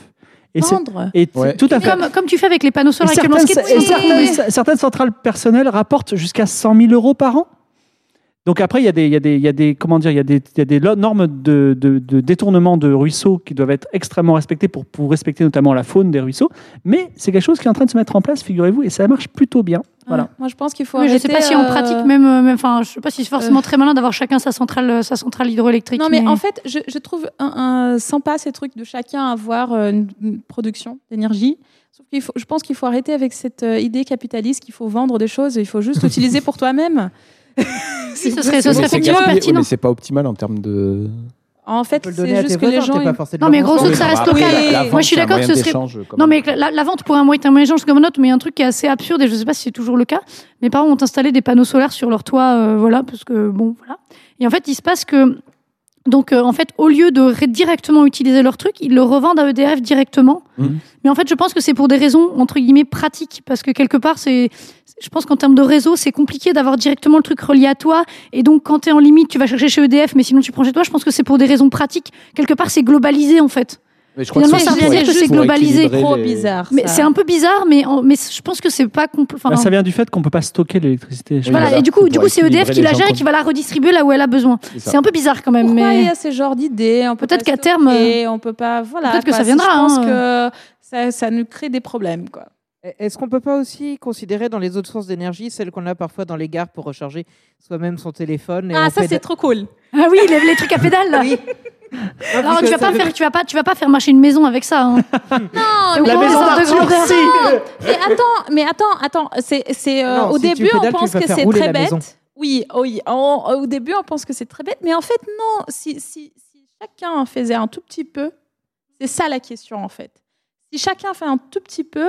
Tout à fait. Comme tu fais avec les panneaux solaires. Certaines centrales personnelles rapportent jusqu'à 100 000 euros par an. Donc après, il y a des normes de détournement de ruisseaux qui doivent être extrêmement respectées pour respecter notamment la faune des ruisseaux. Mais c'est quelque chose qui est en train de se mettre en place, figurez-vous, et ça marche plutôt bien. Voilà. Moi, je pense qu'il faut. Oui, je ne sais pas si en pratique, je ne sais pas si c'est forcément très malin d'avoir chacun sa centrale hydroélectrique. Non, mais en fait, je trouve sympa ces trucs de chacun avoir une production d'énergie. Je pense qu'il faut arrêter avec cette idée capitaliste qu'il faut vendre des choses, il faut juste utiliser pour toi-même. Ce serait effectivement pertinent. Mais c'est pas optimal en termes de. En fait, c'est juste que les gens... Non, mais grosso, ça reste local. Moi, je suis d'accord que ce serait... Non, mais la vente pourrait être un moyen d'échange comme un autre, mais un truc qui est assez absurde, et je ne sais pas si c'est toujours le cas. Mes parents ont installé des panneaux solaires sur leur toit, voilà, parce que, bon, voilà. Et en fait, il se passe que... Donc, en fait, au lieu de directement utiliser leur truc, ils le revendent à EDF directement. Mmh. Mais en fait, je pense que c'est pour des raisons, entre guillemets, pratiques. Parce que quelque part, je pense qu'en termes de réseau, c'est compliqué d'avoir directement le truc relié à toi. Et donc, quand t'es en limite, tu vas chercher chez EDF, mais sinon tu prends chez toi. Je pense que c'est pour des raisons pratiques. Quelque part, c'est globalisé, en fait. Mais je crois que c'est globalisé. C'est trop bizarre. Mais c'est un peu bizarre, mais je pense que c'est pas ça vient du fait qu'on peut pas stocker l'électricité. Voilà, et du coup c'est EDF qui la gère et qui va la redistribuer là où elle a besoin. C'est un peu bizarre quand même. Pourquoi il y a ces genres d'idées? Peut-être qu'à terme, on peut pas. Voilà. Peut-être que ça viendra. Je pense que ça nous crée des problèmes, quoi. Est-ce qu'on peut pas aussi considérer dans les autres sources d'énergie celles qu'on a parfois dans les gares pour recharger soi-même son téléphone? Ah, ça c'est trop cool. Ah oui, les trucs à pédale là. Non, tu vas pas faire marcher une maison avec ça. Hein. Non, la maison d'Arthur. Mais attends. Non, au début, on pense que c'est très bête. Oui. Au début, on pense que c'est très bête, mais en fait, non. Si chacun en faisait un tout petit peu, c'est ça la question en fait. Si chacun fait un tout petit peu,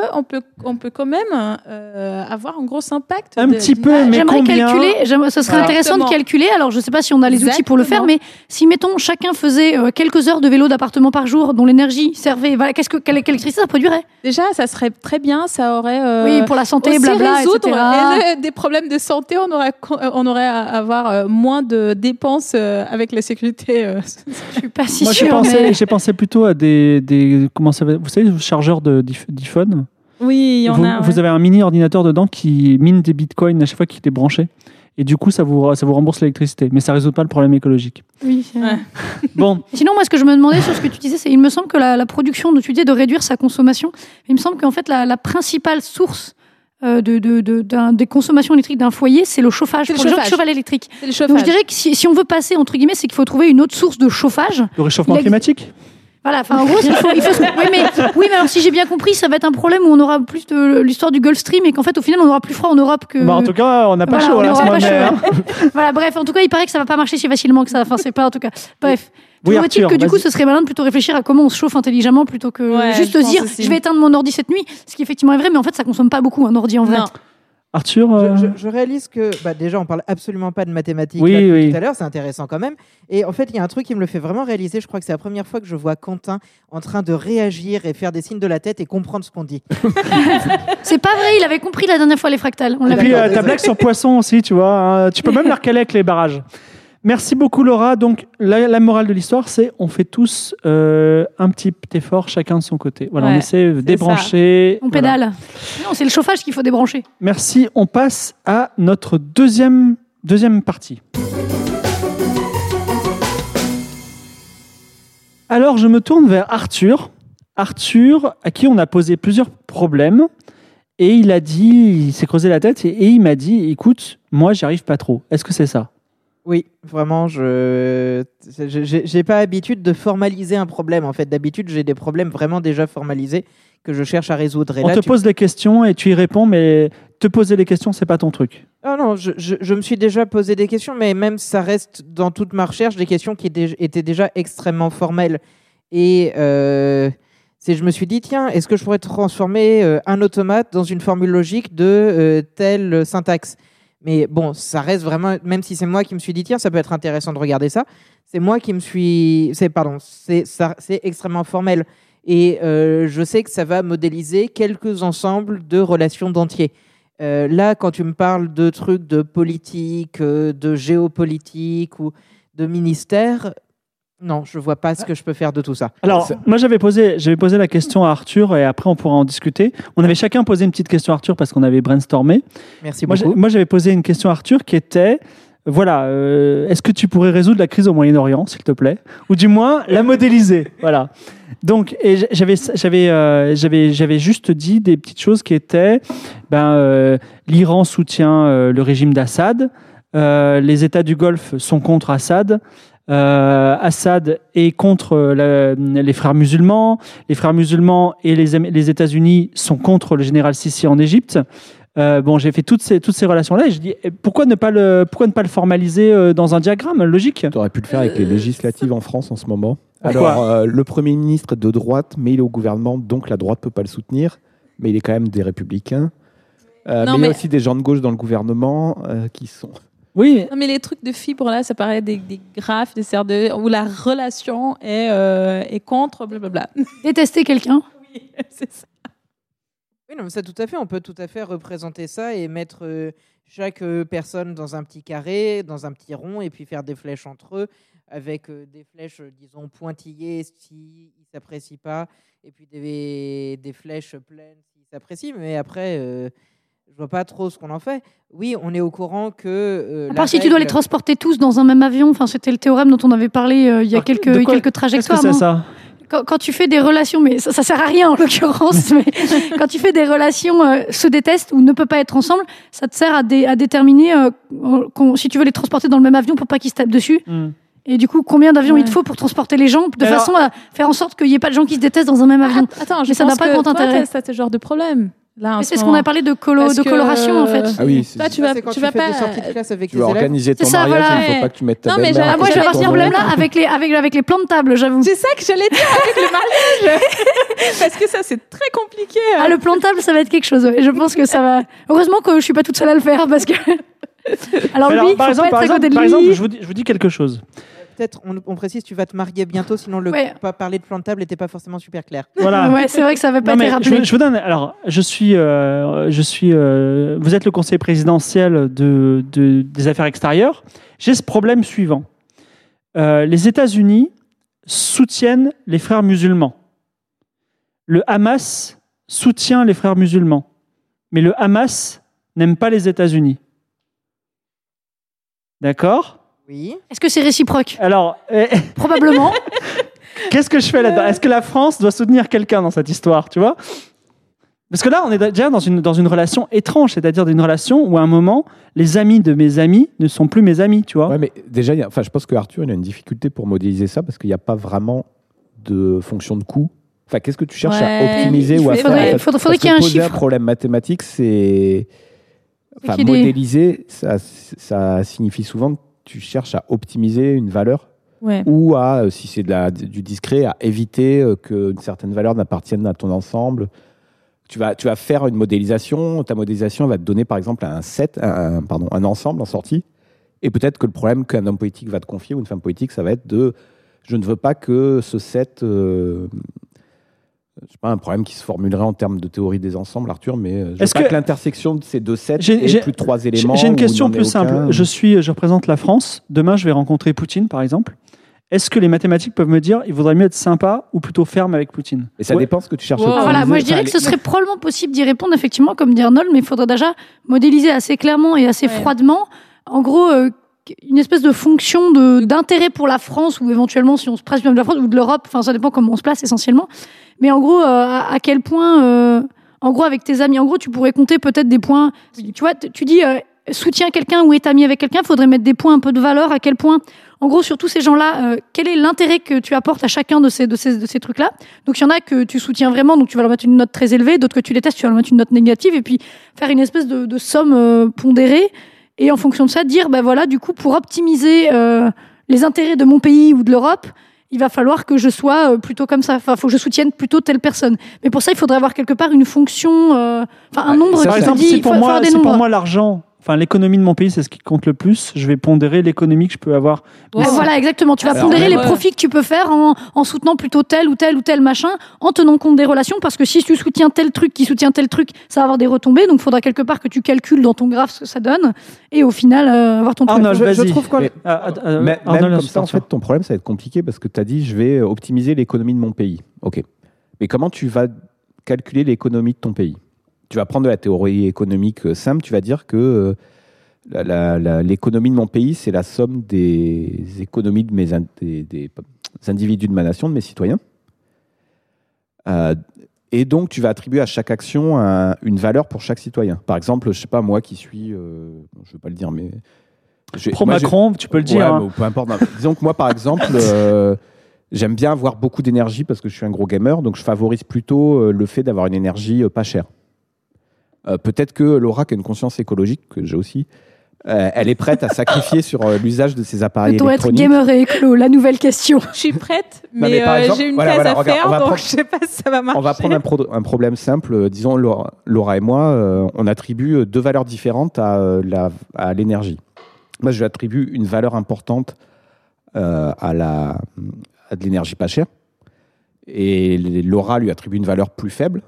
on peut quand même avoir un gros impact. Un petit peu, mais combien? Ce serait intéressant de calculer. Alors, je ne sais pas si on a les outils pour le faire, mais si, mettons, chacun faisait quelques heures de vélo d'appartement par jour, dont l'énergie servait, voilà, quelle électricité ça produirait? Déjà, ça serait très bien, ça aurait... oui, pour la santé, blabla, etc. Des problèmes de santé, on aurait à avoir moins de dépenses avec la sécurité. Je suis pas si sûre. Moi, j'ai pensé plutôt à des... Comment ça va, vous savez, chargeur d'iPhone. Oui, il y en a. Vous avez un mini ordinateur dedans qui mine des bitcoins à chaque fois qu'il est branché. Et du coup, ça vous rembourse l'électricité. Mais ça ne résout pas le problème écologique. Oui. Ouais. Bon. Sinon, moi, ce que je me demandais sur ce que tu disais, c'est il me semble que la production, tu disais de réduire sa consommation. Il me semble qu'en fait, la principale source des consommations électriques d'un foyer, c'est le chauffage. Pour les gens qui chauffent à l'électrique. C'est le chauffage. Donc, je dirais que si on veut passer, entre guillemets, c'est qu'il faut trouver une autre source de chauffage. Le réchauffement climatique. Voilà, en gros, il faut se... Oui, mais alors si j'ai bien compris, ça va être un problème où on aura plus de l'histoire du Gulf Stream et qu'en fait, au final, on aura plus froid en Europe que... Bah, en tout cas, on n'a pas chaud. Voilà, bref, en tout cas, il paraît que ça va pas marcher si facilement que ça. Enfin, c'est pas, en tout cas. Bref. Oui, Arthur, que du coup, ce serait malin de plutôt réfléchir à comment on se chauffe intelligemment plutôt que juste dire « je vais éteindre mon ordi cette nuit », ce qui effectivement est vrai, mais en fait, ça consomme pas beaucoup, un ordi en vrai. Non. Arthur, je réalise que déjà on parle absolument pas de mathématiques tout à l'heure, c'est intéressant quand même. Et en fait, il y a un truc qui me le fait vraiment réaliser. Je crois que c'est la première fois que je vois Quentin en train de réagir et faire des signes de la tête et comprendre ce qu'on dit. C'est pas vrai, il avait compris la dernière fois les fractales. Et puis ta blague sur poisson aussi, tu vois. Hein, tu peux même la recaler avec les barrages. Merci beaucoup Laura. Donc la morale de l'histoire, c'est on fait tous un petit effort chacun de son côté. Voilà, on essaie de débrancher. On pédale. Voilà. Non, c'est le chauffage qu'il faut débrancher. Merci. On passe à notre deuxième partie. Alors je me tourne vers Arthur. Arthur, à qui on a posé plusieurs problèmes. Et il a dit, il s'est creusé la tête et il m'a dit, écoute, moi j'y arrive pas trop. Est-ce que c'est ça ? Oui, vraiment, j'ai pas l'habitude de formaliser un problème. En fait, d'habitude, j'ai des problèmes vraiment déjà formalisés que je cherche à résoudre. Et on pose des questions et tu y réponds, mais te poser des questions, c'est pas ton truc. Ah non, je me suis déjà posé des questions, mais même ça reste dans toute ma recherche des questions qui étaient déjà extrêmement formelles. Et je me suis dit, tiens, est-ce que je pourrais transformer un automate dans une formule logique de telle syntaxe ? Mais bon, ça reste vraiment, même si c'est moi qui me suis dit, tiens, ça peut être intéressant de regarder ça, c'est extrêmement formel. Et je sais que ça va modéliser quelques ensembles de relations d'entiers. Là, quand tu me parles de trucs de politique, de géopolitique ou de ministère, non, je vois pas ce que je peux faire de tout ça. Alors, moi, j'avais posé la question à Arthur et après, on pourra en discuter. On avait chacun posé une petite question à Arthur parce qu'on avait brainstormé. Merci beaucoup. Moi, j'avais posé une question à Arthur qui était, voilà, est-ce que tu pourrais résoudre la crise au Moyen-Orient, s'il te plaît? Ou du moins, la modéliser. Voilà. Donc, et j'avais juste dit des petites choses qui étaient, l'Iran soutient le régime d'Assad, les États du Golfe sont contre Assad, Assad est contre les frères musulmans et les États-Unis sont contre le général Sisi en Égypte. Bon, j'ai fait toutes ces relations-là et je dis pourquoi ne pas le formaliser dans un diagramme logique. Tu aurais pu le faire avec les législatives en France en ce moment. Alors, le Premier ministre est de droite, mais il est au gouvernement, donc la droite ne peut pas le soutenir. Mais il est quand même des républicains. Non, mais il y a aussi des gens de gauche dans le gouvernement qui sont... Oui. Non, mais les trucs de fibres, là, ça paraît des graphes, des serres de... où la relation est contre, blablabla. Détester quelqu'un. Oui, c'est ça. Oui, non, mais ça, tout à fait. On peut tout à fait représenter ça et mettre chaque personne dans un petit carré, dans un petit rond, et puis faire des flèches entre eux, avec des flèches, disons, pointillées, s'ils ne s'apprécient pas, et puis des flèches pleines, s'ils s'apprécient. Mais après... je vois pas trop ce qu'on en fait. Oui, on est au courant que... à part si tu dois les transporter tous dans un même avion, enfin, c'était le théorème dont on avait parlé il y a quelques trajectoires. Qu'est-ce que c'est, ça ? Quand tu fais des relations, mais ça sert à rien en l'occurrence, mais quand tu fais des relations se détestent ou ne peuvent pas être ensemble, ça te sert à déterminer si tu veux les transporter dans le même avion pour pas qu'ils se tapent dessus. Mm. Et du coup, combien d'avions il te faut pour transporter les gens de façon à faire en sorte qu'il n'y ait pas de gens qui se détestent dans un même avion. Attends, je pense que toi, t'as ce genre de problème. Là, c'est ce qu'on a parlé de coloration en fait. Ah oui, toi tu vas organiser ton mariage, il ne faut pas que tu mettes ta belle-mère. Non mais moi je vais avoir ce problème là avec les plans de table, j'avoue. C'est ça que j'allais dire avec le mariage. Parce que ça c'est très compliqué. Hein. Ah, le plan de table ça va être quelque chose. Ouais. Je pense que ça va. Heureusement que je suis pas toute seule à le faire parce que Alors lui, par exemple, je vous dis quelque chose. Peut-être, on précise, tu vas te marier bientôt, sinon parler de plan de table n'était pas forcément super clair. Voilà. Ouais, c'est vrai que ça n'avait pas été rappelé. Je vous donne. Alors, je suis, vous êtes le conseiller présidentiel des affaires extérieures. J'ai ce problème suivant. Les États-Unis soutiennent les frères musulmans. Le Hamas soutient les frères musulmans, mais le Hamas n'aime pas les États-Unis. D'accord ? Oui. Est-ce que c'est réciproque ? Alors, probablement. Qu'est-ce que je fais là-dedans ? Est-ce que la France doit soutenir quelqu'un dans cette histoire, tu vois ? Parce que là, on est déjà dans une relation étrange, c'est-à-dire d'une relation où à un moment, les amis de mes amis ne sont plus mes amis, tu vois ? Ouais, mais déjà, je pense que Arthur, il a une difficulté pour modéliser ça parce qu'il n'y a pas vraiment de fonction de coût. Enfin, qu'est-ce que tu cherches à optimiser ou à faire ? Faudrait qu'il y ait un chiffre. Poser un problème mathématique, c'est modéliser, ça signifie souvent que tu cherches à optimiser une valeur ou à, si c'est du discret, à éviter qu'une certaine valeur n'appartienne à ton ensemble. Tu vas faire une modélisation. Ta modélisation va te donner, par exemple, un ensemble en sortie. Et peut-être que le problème qu'un homme politique va te confier ou une femme politique, ça va être de « je ne veux pas que ce set… » Je sais pas, un problème qui se formulerait en termes de théorie des ensembles, Arthur, mais je pense que l'intersection de ces deux sets est plus de trois éléments. J'ai une question plus simple. Je représente la France. Demain, je vais rencontrer Poutine, par exemple. Est-ce que les mathématiques peuvent me dire il vaudrait mieux être sympa ou plutôt ferme avec Poutine ? Et ça dépend ce que tu cherches. Voilà, moi je dirais que ce serait probablement possible d'y répondre effectivement comme dit Arnold, mais il faudrait déjà modéliser assez clairement et assez froidement. En gros, une espèce de fonction d'intérêt pour la France ou éventuellement si on se place de la France ou de l'Europe, enfin ça dépend comment on se place essentiellement, mais en gros à quel point en gros avec tes amis, en gros tu pourrais compter peut-être des points, tu vois, tu dis soutiens quelqu'un ou est ami avec quelqu'un, faudrait mettre des points un peu de valeur, à quel point en gros sur tous ces gens-là, quel est l'intérêt que tu apportes à chacun de ces trucs-là. Donc il y en a que tu soutiens vraiment, donc tu vas leur mettre une note très élevée, d'autres que tu détestes, tu vas leur mettre une note négative et puis faire une espèce de somme pondérée. Et en fonction de ça, dire, du coup, pour optimiser les intérêts de mon pays ou de l'Europe, il va falloir que je sois plutôt comme ça. Enfin, il faut que je soutienne plutôt telle personne. Mais pour ça, il faudrait avoir quelque part une fonction, un nombre. Par exemple, si pour moi l'argent, enfin l'économie de mon pays, c'est ce qui compte le plus. Je vais pondérer l'économie que je peux avoir. Ouais, voilà, exactement. Tu vas pondérer les profits que tu peux faire en soutenant plutôt tel ou tel ou tel machin, en tenant compte des relations, parce que si tu soutiens tel truc qui soutient tel truc, ça va avoir des retombées. Donc, il faudra quelque part que tu calcules dans ton graphe ce que ça donne, et au final avoir ton problème. Je trouve quoi. Même comme ça, en fait, ton problème, ça va être compliqué parce que tu as dit, je vais optimiser l'économie de mon pays. Ok. Mais comment tu vas calculer l'économie de ton pays ? Tu vas prendre de la théorie économique simple, tu vas dire que l'économie de mon pays, c'est la somme des économies de des individus de ma nation, de mes citoyens. Et donc, tu vas attribuer à chaque action une valeur pour chaque citoyen. Par exemple, je ne sais pas, moi qui suis... je ne veux pas le dire, mais... Pro-Macron, tu peux le dire. Hein. Peu importe. Disons que moi, par exemple... j'aime bien avoir beaucoup d'énergie parce que je suis un gros gamer, donc je favorise plutôt le fait d'avoir une énergie pas chère. Peut-être que Laura, qui a une conscience écologique, que j'ai aussi, elle est prête à sacrifier sur l'usage de ces appareils électroniques. Doit être gamer et éclos, la nouvelle question. Je suis prête, mais j'ai une thèse à faire, donc je ne sais pas si ça va marcher. On va prendre un problème simple. Disons, Laura et moi, on attribue deux valeurs différentes à l'énergie. Moi, je lui attribue une valeur importante à de l'énergie pas chère. Et Laura lui attribue une valeur plus faible.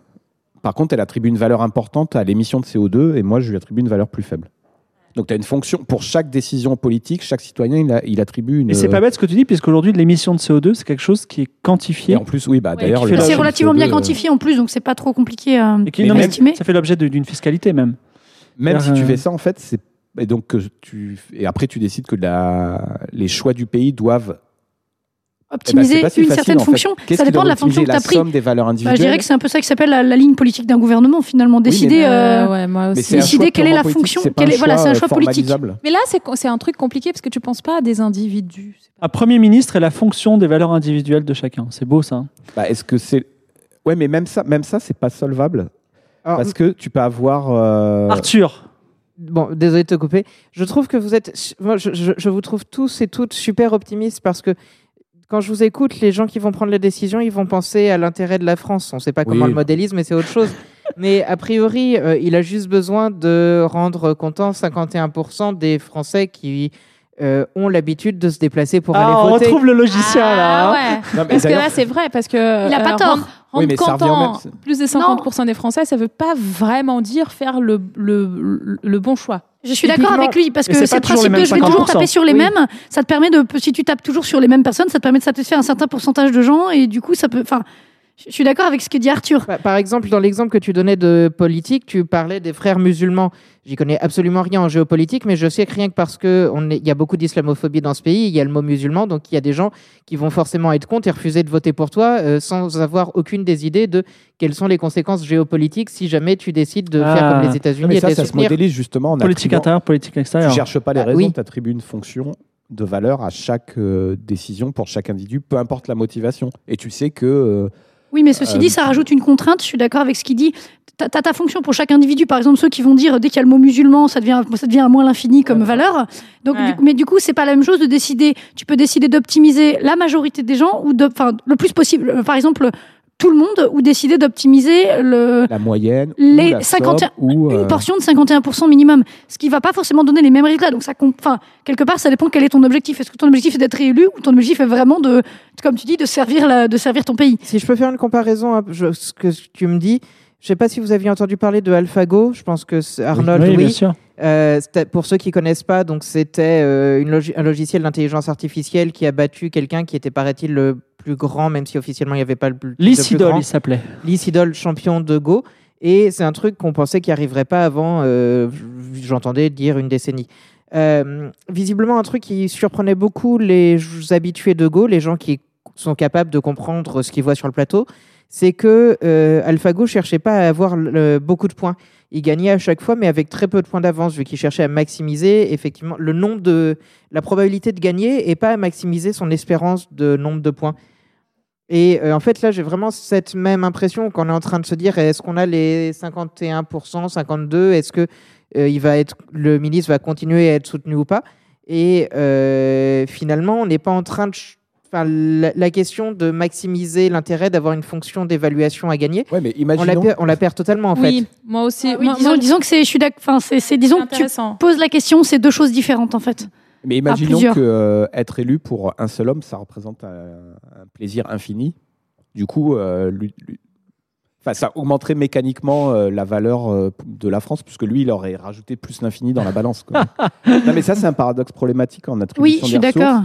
Par contre, elle attribue une valeur importante à l'émission de CO2 et moi, je lui attribue une valeur plus faible. Donc, tu as une fonction. Pour chaque décision politique, chaque citoyen, il attribue une... Et c'est pas bête ce que tu dis, puisqu'aujourd'hui, l'émission de CO2, c'est quelque chose qui est quantifié. Et en plus, oui, bah, d'ailleurs... Ouais, c'est relativement CO2, bien quantifié en plus, donc c'est pas trop compliqué à estimer. Ça fait l'objet d'une fiscalité même. Même si tu fais ça, en fait, c'est... Et, donc, et après, tu décides que les choix du pays doivent... optimiser une certaine fonction. Ça dépend de la fonction que tu as pris. Somme des valeurs individuelles. Bah, je dirais que c'est un peu ça qui s'appelle la ligne politique d'un gouvernement, finalement. Décider, décider quelle est la fonction. Voilà, c'est un choix politique. Mais là, c'est un truc compliqué parce que tu ne penses pas à des individus. Un Premier ministre est la fonction des valeurs individuelles de chacun. C'est beau, ça. Bah, est-ce que c'est... Ouais, mais même ça, c'est pas solvable. Alors, parce que tu peux avoir... Arthur. Bon, désolé de te couper. Je trouve que vous êtes... Moi, je vous trouve tous et toutes super optimistes parce que quand je vous écoute, les gens qui vont prendre les décisions, ils vont penser à l'intérêt de la France. On ne sait pas comment le modélise, mais c'est autre chose. Mais a priori, il a juste besoin de rendre contents 51% des Français qui ont l'habitude de se déplacer pour aller voter. On retrouve le logicien, là. Hein. Ouais. Non, parce que là, c'est vrai. Parce que, il n'a pas tort. Rendre content plus de 50% des Français, ça ne veut pas vraiment dire faire le bon choix. Je suis d'accord avec lui, parce que c'est le principe que je vais toujours taper sur les mêmes. Ça te permet de, si tu tapes toujours sur les mêmes personnes, ça te permet de satisfaire un certain pourcentage de gens, et du coup, ça peut. Enfin, je suis d'accord avec ce que dit Arthur. Par exemple, dans l'exemple que tu donnais de politique, tu parlais des frères musulmans. J'y connais absolument rien en géopolitique, mais je sais que rien que parce qu'il y a beaucoup d'islamophobie dans ce pays, il y a le mot musulman, donc il y a des gens qui vont forcément être contre et refuser de voter pour toi sans avoir aucune des idées de quelles sont les conséquences géopolitiques si jamais tu décides de faire comme les États-Unis et de soutenir. Ça se modélise justement en politique intérieure, politique extérieure. Tu ne cherches pas les raisons, tu attribues une fonction de valeur à chaque décision pour chaque individu, peu importe la motivation. Et tu sais que... Oui, mais ceci dit, ça rajoute une contrainte. Je suis d'accord avec ce qu'il dit. T'as ta fonction pour chaque individu. Par exemple, ceux qui vont dire dès qu'il y a le mot musulman, ça devient un moins l'infini comme valeur. Donc, mais du coup, c'est pas la même chose de décider. Tu peux décider d'optimiser la majorité des gens ou le plus possible. Par exemple, tout le monde, ou décider d'optimiser la moyenne, ou la somme, ou une portion de 51% minimum, ce qui va pas forcément donner les mêmes résultats. Donc ça, quelque part, ça dépend quel est ton objectif. Est-ce que ton objectif est d'être élu, ou ton objectif est vraiment de, comme tu dis, de servir ton pays. Si je peux faire une comparaison à ce que tu me dis, je sais pas si vous aviez entendu parler de AlphaGo. Je pense que Arnold, oui. Bien sûr. Pour ceux qui connaissent pas, donc c'était un logiciel d'intelligence artificielle qui a battu quelqu'un qui était, paraît-il, le plus grand, même si officiellement il n'y avait pas le plus grand. Lee Sedol, il s'appelait. Lee Sedol, champion de Go. Et c'est un truc qu'on pensait qu'il n'arriverait pas avant, j'entendais dire, une décennie. Visiblement, un truc qui surprenait beaucoup les habitués de Go, les gens qui sont capables de comprendre ce qu'ils voient sur le plateau, c'est que AlphaGo ne cherchait pas à avoir beaucoup de points. Il gagnait à chaque fois, mais avec très peu de points d'avance, vu qu'il cherchait à maximiser effectivement le nombre de la probabilité de gagner et pas à maximiser son espérance de nombre de points. Et en fait, là, j'ai vraiment cette même impression qu'on est en train de se dire, est-ce qu'on a les 51%, 52%, est-ce que le ministre va continuer à être soutenu ou pas? Et finalement, on n'est pas en train de... Enfin, la question de maximiser l'intérêt d'avoir une fonction d'évaluation à gagner, ouais, mais on la perd totalement, en fait. Oui, moi aussi. Disons que tu poses la question, c'est deux choses différentes, en fait. Mais imaginons que être élu pour un seul homme, ça représente un plaisir infini. Du coup, ça augmenterait mécaniquement la valeur de la France, puisque lui, il aurait rajouté plus l'infini dans la balance, quoi. Non, mais ça, c'est un paradoxe problématique en attribution des ressources. Oui, je suis d'accord.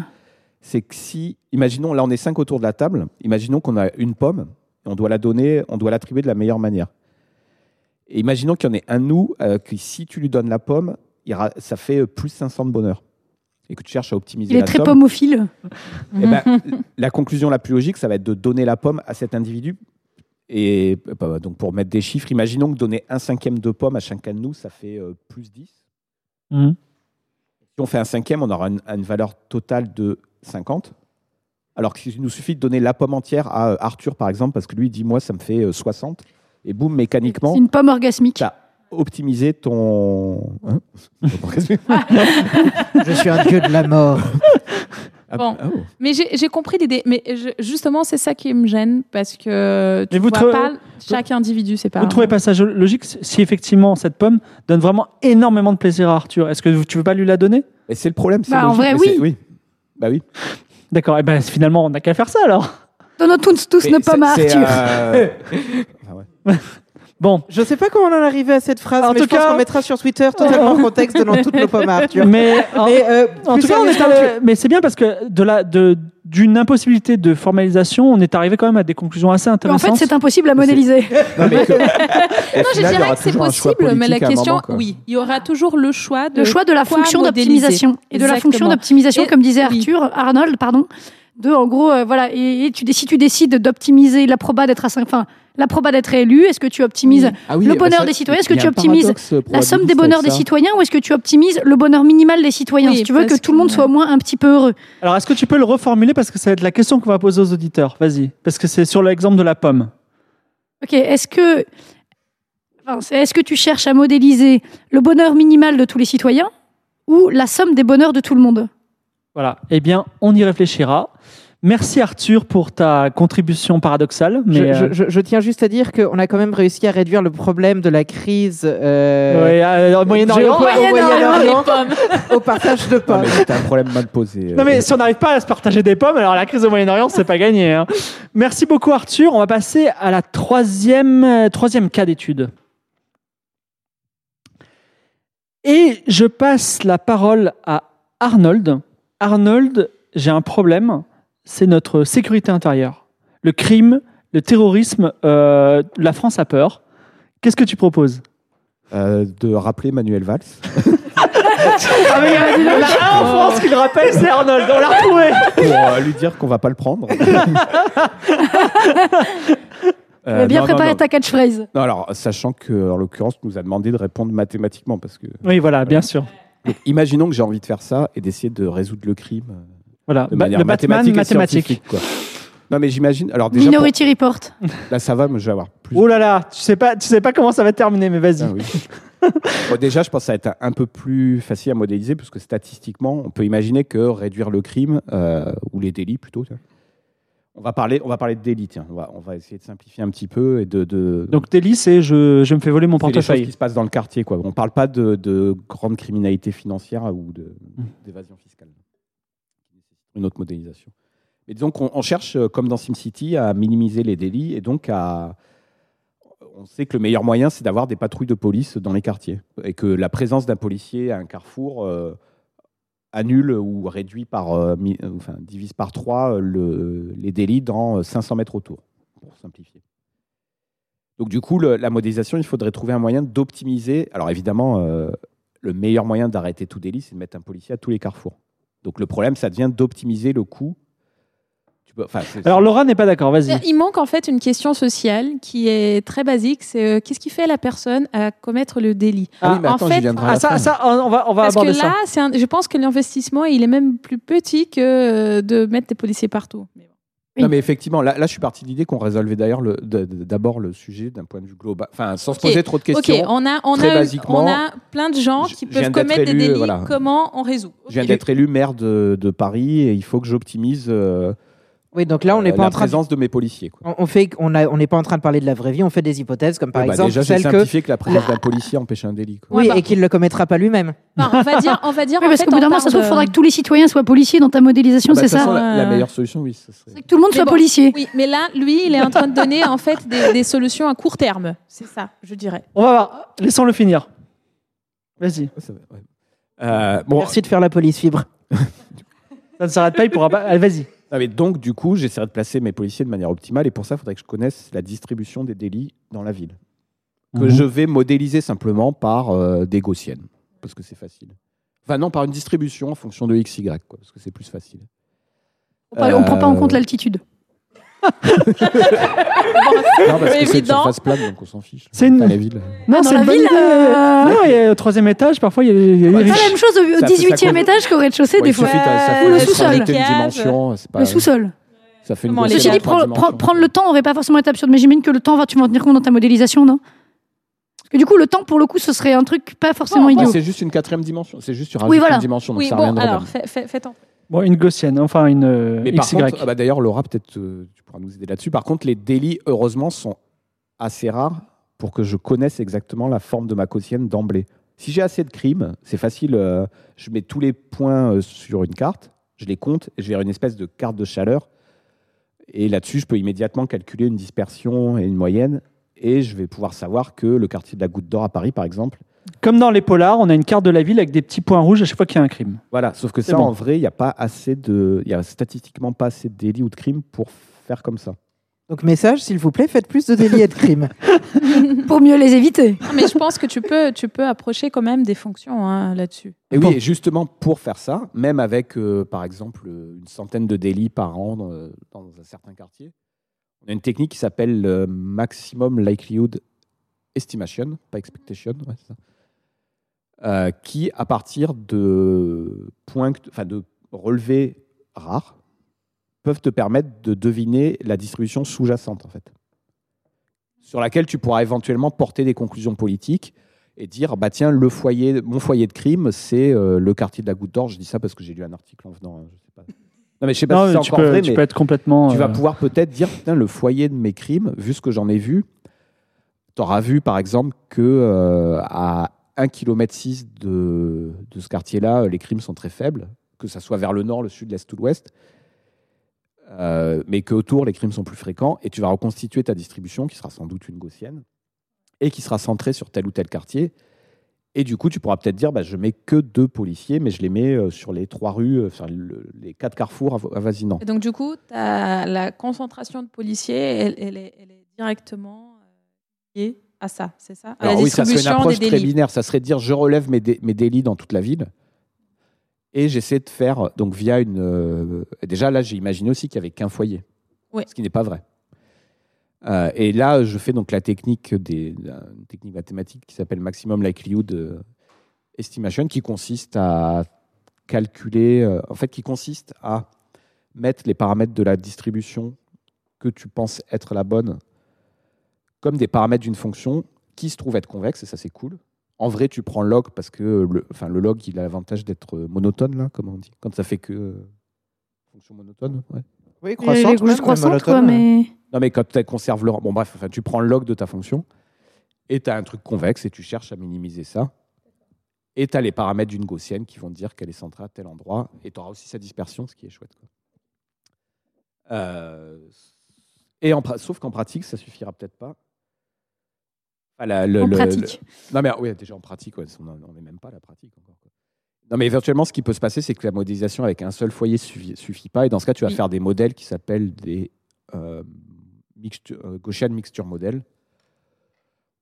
C'est que si, imaginons, là on est 5 autour de la table, imaginons qu'on a une pomme, et on doit l'attribuer de la meilleure manière. Et imaginons qu'il y en ait un de nous, que si tu lui donnes la pomme, ça fait plus 500 de bonheur. Et que tu cherches à optimiser la somme. Il est très pomophile. Et la conclusion la plus logique, ça va être de donner la pomme à cet individu. Et donc pour mettre des chiffres, imaginons que donner 1/5 de pomme à chacun de nous, ça fait plus 10. Mmh. Si on fait 1/5, on aura une valeur totale de 50, alors qu'il nous suffit de donner la pomme entière à Arthur, par exemple, parce que lui, il dit, moi, ça me fait 60, et boum, mécaniquement... C'est une pomme orgasmique. optimiser ton... Hein? Je suis un dieu de la mort. Bon. Oh. Mais j'ai compris l'idée. Mais justement, c'est ça qui me gêne, parce que tu ne vois pas chaque individu séparé. Vous ne trouvez pas ça logique si effectivement cette pomme donne vraiment énormément de plaisir à Arthur? Est-ce que tu ne veux pas lui la donner? Mais c'est le problème. C'est en vrai, oui. Oui. Bah oui. D'accord. Et ben, finalement, on n'a qu'à faire ça alors. Donnons tous nos pommes à Arthur. Ah ouais. Bon. Je ne sais pas comment on en est arrivé à cette phrase, en mais tout je pense qu'on mettra sur Twitter totalement en contexte dans toutes nos pommes à Arthur. En tout cas, on est mais c'est bien parce que d'une impossibilité de formalisation, on est arrivé quand même à des conclusions assez intéressantes. Mais en fait, c'est impossible à modéliser. Non, mais je dirais que c'est possible, mais la question, oui, il y aura toujours le choix de la fonction d'optimisation. Et de la fonction d'optimisation, comme disait Arnold, pardon. En gros, voilà. Et si tu décides d'optimiser la proba d'être à 5, enfin, la proba d'être élu, est-ce que tu optimises le bonheur des citoyens? Est-ce que tu optimises la somme des bonheurs des citoyens, ou est-ce que tu optimises le bonheur minimal des citoyens? Oui, si tu veux que tout le monde soit au moins un petit peu heureux. Alors, est-ce que tu peux le reformuler, parce que ça va être la question qu'on va poser aux auditeurs? Vas-y, parce que c'est sur l'exemple de la pomme. Ok. Est-ce que tu cherches à modéliser le bonheur minimal de tous les citoyens ou la somme des bonheurs de tout le monde? Voilà, eh bien, on y réfléchira. Merci Arthur pour ta contribution paradoxale. Mais je tiens juste à dire qu'on a quand même réussi à réduire le problème de la crise Moyen-Orient au partage de pommes. C'est un problème mal posé. Non mais si on n'arrive pas à se partager des pommes, alors la crise au Moyen-Orient, c'est pas gagné. Hein. Merci beaucoup Arthur. On va passer à la troisième cas d'étude. Et je passe la parole à Arnold. Arnold, j'ai un problème, c'est notre sécurité intérieure. Le crime, le terrorisme, la France a peur. Qu'est-ce que tu proposes? De rappeler Manuel Valls. Il y en a un en France qui le rappelle, c'est Arnold, on l'a retrouvé. Pour lui dire qu'on ne va pas le prendre. Tu as bien préparé ta catchphrase. Non, alors, sachant qu'en l'occurrence, on nous a demandé de répondre mathématiquement. Parce que, oui, voilà, bien sûr. Donc, imaginons que j'ai envie de faire ça et d'essayer de résoudre le crime. Voilà, de manière le mathématique. Mathématique. Quoi. Non, mais j'imagine. Alors, déjà, Minority Report. Là, ça va, mais je vais avoir plus. Oh là là, tu sais pas comment ça va terminer, mais vas-y. Ah, oui. Bon, déjà, je pense que ça va être un peu plus facile à modéliser, parce que statistiquement, on peut imaginer que réduire le crime, ou les délits plutôt. On va parler de délit, tiens. On va essayer de simplifier un petit peu. Et Donc, délit, c'est je me fais voler mon portefeuille. C'est les choses qui se passent dans le quartier, quoi. On ne parle pas de grande criminalité financière ou d'évasion fiscale. Une autre modélisation. Et donc, on cherche, comme dans SimCity, à minimiser les délits. Et donc, on sait que le meilleur moyen, c'est d'avoir des patrouilles de police dans les quartiers. Et que la présence d'un policier à un carrefour... annule ou réduit divise par 3 les délits dans 500 mètres autour, pour simplifier. Donc du coup, la modélisation, il faudrait trouver un moyen d'optimiser. Alors évidemment, le meilleur moyen d'arrêter tout délit, c'est de mettre un policier à tous les carrefours. Donc le problème, ça devient d'optimiser le coût. Alors Laura n'est pas d'accord, vas-y. Il manque en fait une question sociale qui est très basique, c'est qu'est-ce qui fait la personne à commettre le délit? On va aborder ça. Parce que là, je pense que l'investissement, il est même plus petit que de mettre des policiers partout. Oui. Non mais effectivement, là je suis parti de l'idée qu'on résolvait d'ailleurs d'abord le sujet d'un point de vue global, enfin sans se poser trop de questions. Ok, on a plein de gens qui peuvent commettre des délits, voilà. Comment on résout? Okay. Je viens d'être élu maire de Paris et il faut que j'optimise... Oui, donc là, on n'est pas en train de mes policiers. Quoi. On n'est pas en train de parler de la vraie vie. On fait des hypothèses, comme par exemple déjà, c'est simplifié que la présence d'un policier empêche un délit. Quoi. Oui, et qu'il ne le commettra pas lui-même. Non, on va dire. Oui, parce qu'au bout d'un moment, ça se trouve, il faudra que tous les citoyens soient policiers dans ta modélisation, c'est ça? La meilleure solution, oui, ça serait. C'est que tout le monde soit policier. Oui, mais là, lui, il est en train de donner en fait des solutions à court terme. C'est ça, je dirais. On va voir. Laissons-le finir. Vas-y. Merci de faire la police, Fibre. Ça ne s'arrête pas. Il pourra pas. Vas-y. Ah mais donc, du coup, j'essaierai de placer mes policiers de manière optimale. Et pour ça, il faudrait que je connaisse la distribution des délits dans la ville. Que je vais modéliser simplement par des gaussiennes. Parce que c'est facile. Enfin non, par une distribution en fonction de XY. Quoi, parce que c'est plus facile. On ne prend pas en compte l'altitude. Non, parce que c'est une surface plate, donc on s'en fiche. C'est une... la ville. Non, c'est une bonne ville. Non, il y a au 3e étage, parfois il y a les riches. C'est la même chose au 18e étage qu'au rez-de-chaussée, des fois. Ou le sous-sol. Le sous-sol. Ça fait une grosse dimension. Ceci dit, prendre le temps, on n'aurait pas forcément été absurde, mais j'imagine que le temps, tu vas en tenir compte dans ta modélisation, non? Parce que du coup, le temps, pour le coup, ce serait un truc pas forcément idiot. C'est juste une quatrième dimension. C'est juste sur une dimension. Donc ça rien alors, faites-en. Bon, une gaussienne, enfin une XY. Bah, d'ailleurs, Laura, peut-être tu pourras nous aider là-dessus. Par contre, les délits, heureusement, sont assez rares pour que je connaisse exactement la forme de ma gaussienne d'emblée. Si j'ai assez de crimes, c'est facile. Je mets tous les points sur une carte, je les compte, et je vais avoir une espèce de carte de chaleur. Et là-dessus, je peux immédiatement calculer une dispersion et une moyenne. Et je vais pouvoir savoir que le quartier de la Goutte d'Or à Paris, par exemple... Comme dans les polars, on a une carte de la ville avec des petits points rouges à chaque fois qu'il y a un crime. Voilà, sauf que en vrai, il n'y a pas assez de... Il n'y a statistiquement pas assez de délits ou de crimes pour faire comme ça. Donc message, s'il vous plaît, faites plus de délits et de crimes. Pour mieux les éviter. Non, mais je pense que tu peux approcher quand même des fonctions là-dessus. Et oui, et justement, pour faire ça, même avec, par exemple, une centaine de délits par an dans un certain quartier, on a une technique qui s'appelle Maximum Likelihood Estimation, pas Expectation, c'est ça. Qui, à partir de points, de relevés rares, peuvent te permettre de deviner la distribution sous-jacente, en fait, sur laquelle tu pourras éventuellement porter des conclusions politiques et dire, bah tiens, mon foyer de crime, c'est le quartier de la Goutte d'Or. Je dis ça parce que j'ai lu un article en venant. Je sais pas. Non, mais je sais pas si c'est encore vrai. Tu peux être complètement. Tu vas pouvoir peut-être dire, putain, le foyer de mes crimes, vu ce que j'en ai vu, t'auras vu par exemple que à 1,6 km de ce quartier-là, les crimes sont très faibles, que ça soit vers le nord, le sud, l'est ou l'ouest, mais qu'autour, les crimes sont plus fréquents, et tu vas reconstituer ta distribution, qui sera sans doute une gaussienne, et qui sera centrée sur tel ou tel quartier. Et du coup, tu pourras peut-être dire, bah, je mets que 2 policiers, mais je les mets sur les 3 rues, sur les 4 carrefours avoisinants. Et donc du coup, la concentration de policiers, elle est directement liée à ça, c'est ça? Alors, oui, ça serait une approche très binaire. Ça serait de dire, je relève mes délits dans toute la ville et j'essaie de faire, donc via une... déjà, là, j'ai imaginé aussi qu'il n'y avait qu'un foyer, ce qui n'est pas vrai. Et là, je fais donc la technique, une technique mathématique qui s'appelle Maximum Likelihood Estimation, qui consiste à calculer... en fait, qui consiste à mettre les paramètres de la distribution que tu penses être la bonne comme des paramètres d'une fonction qui se trouve être convexe, et ça c'est cool. En vrai, tu prends log parce que le log, il a l'avantage d'être monotone, là, comme on dit, quand ça fait que fonction monotone. Ouais. Oui, croissante, juste croissante, quoi, mais... Non, mais quand tu conserves le... Bon, bref, tu prends log de ta fonction, et tu as un truc convexe, et tu cherches à minimiser ça, et tu as les paramètres d'une gaussienne qui vont te dire qu'elle est centrée à tel endroit, et tu auras aussi sa dispersion, ce qui est chouette, quoi. Sauf qu'en pratique, ça suffira peut-être pas. Non, mais oui, déjà en pratique, ouais, on n'est même pas à la pratique encore. Non, mais éventuellement, ce qui peut se passer, c'est que la modélisation avec un seul foyer suffit pas. Et dans ce cas, tu vas faire des modèles qui s'appellent des Gaussian mixture model,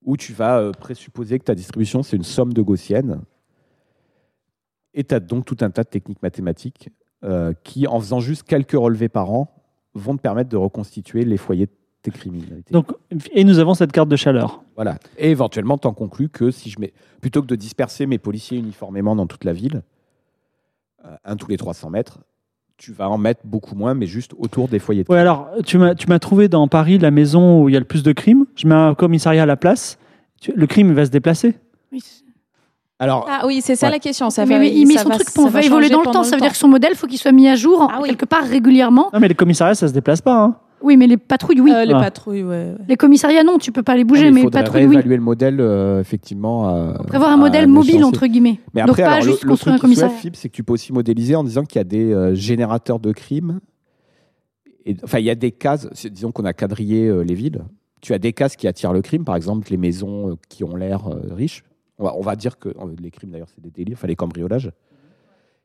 où tu vas présupposer que ta distribution, c'est une somme de gaussiennes. Et tu as donc tout un tas de techniques mathématiques qui, en faisant juste quelques relevés par an, vont te permettre de reconstituer les foyers de tes criminalités. Donc, et nous avons cette carte de chaleur. Voilà. Et éventuellement, t'en conclus que si je mets, plutôt que de disperser mes policiers uniformément dans toute la ville, un tous les 300 mètres, tu vas en mettre beaucoup moins, mais juste autour des foyers de crimes. Ouais, alors, tu m'as trouvé dans Paris la maison où il y a le plus de crimes. Je mets un commissariat à la place. Le crime va se déplacer. Oui. Alors, c'est ça la question. Il met son truc pour évoluer dans le temps. Ça veut dire que son modèle, il faut qu'il soit mis à jour quelque part régulièrement. Non, mais les commissariats, ça ne se déplace pas. Hein. Oui, mais les patrouilles, oui. Les patrouilles, ouais. Les commissariats, non, tu ne peux pas les bouger, mais les patrouilles, oui. Il faudrait réévaluer le modèle, effectivement. Prévoir un modèle mobile, entre guillemets. Mais après, donc, pas juste construire un commissariat. Le truc FIB, c'est que tu peux aussi modéliser en disant qu'il y a des générateurs de crimes. Enfin, il y a des cases. Disons qu'on a quadrillé les villes. Tu as des cases qui attirent le crime, par exemple, les maisons qui ont l'air riches. On va dire que les crimes, d'ailleurs, c'est des délires, les cambriolages.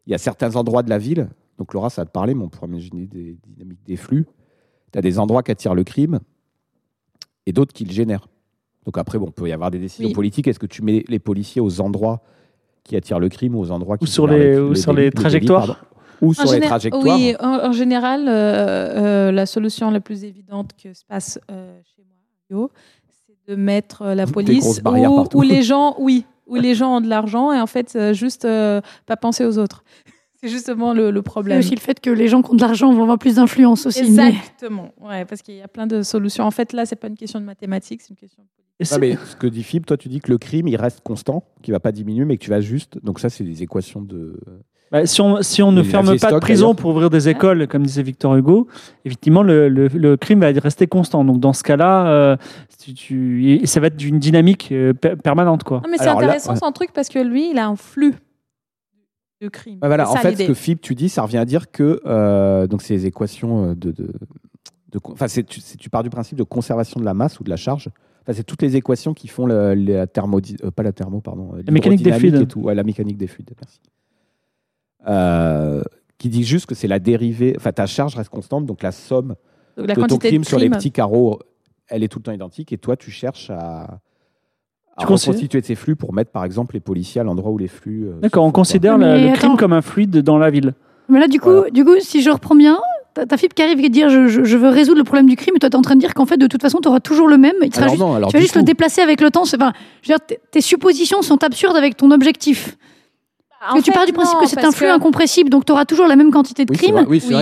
Il y a certains endroits de la ville, donc Laura, ça va te parler, mais on pourrait imaginer des dynamiques des flux. Tu as des endroits qui attirent le crime et d'autres qui le génèrent. Donc après, il peut y avoir des décisions politiques. Est-ce que tu mets les policiers aux endroits qui attirent le crime ou aux endroits qui sur les trajectoires? Oui, en général, la solution la plus évidente que se passe chez moi, de mettre la police où les gens ont de l'argent et en fait juste pas penser aux autres. C'est justement le problème. C'est aussi le fait que les gens qui ont de l'argent vont avoir plus d'influence aussi. Exactement, parce qu'il y a plein de solutions. En fait, là, c'est pas une question de mathématiques, c'est une question de politique. Ah mais ce que dit Fibre, toi tu dis que le crime il reste constant, qu'il ne va pas diminuer, mais que tu vas juste. Donc ça c'est des équations de. Bah, si on ne ferme pas de prison pour ouvrir des écoles, comme disait Victor Hugo, effectivement le crime va rester constant. Donc dans ce cas-là, ça va être d'une dynamique permanente quoi. Non mais c'est intéressant son truc parce que lui il a un flux de crime. Bah, voilà, en fait ce que Fibre tu dis, ça revient à dire que donc ces équations tu pars du principe de conservation de la masse ou de la charge. Enfin, c'est toutes les équations qui font la mécanique des fluides et tout, ouais, la mécanique des fluides. Merci. Qui dit juste que c'est la dérivée. Enfin, ta charge reste constante, donc la somme de ton crime sur les petits carreaux, elle est tout le temps identique. Et toi, tu cherches à reconstituer ces flux pour mettre, par exemple, les policiers à l'endroit où les flux. D'accord, on considère le crime comme un fluide dans la ville. Mais là, du coup, si je reprends bien. Ta Fibre qui arrive et dire je veux résoudre le problème du crime, et toi t'es en train de dire qu'en fait de toute façon t'auras toujours le même, tu vas juste le déplacer avec le temps. Tes suppositions sont absurdes avec ton objectif. Tu pars du principe que c'est un flux incompressible, donc t'auras toujours la même quantité de crimes.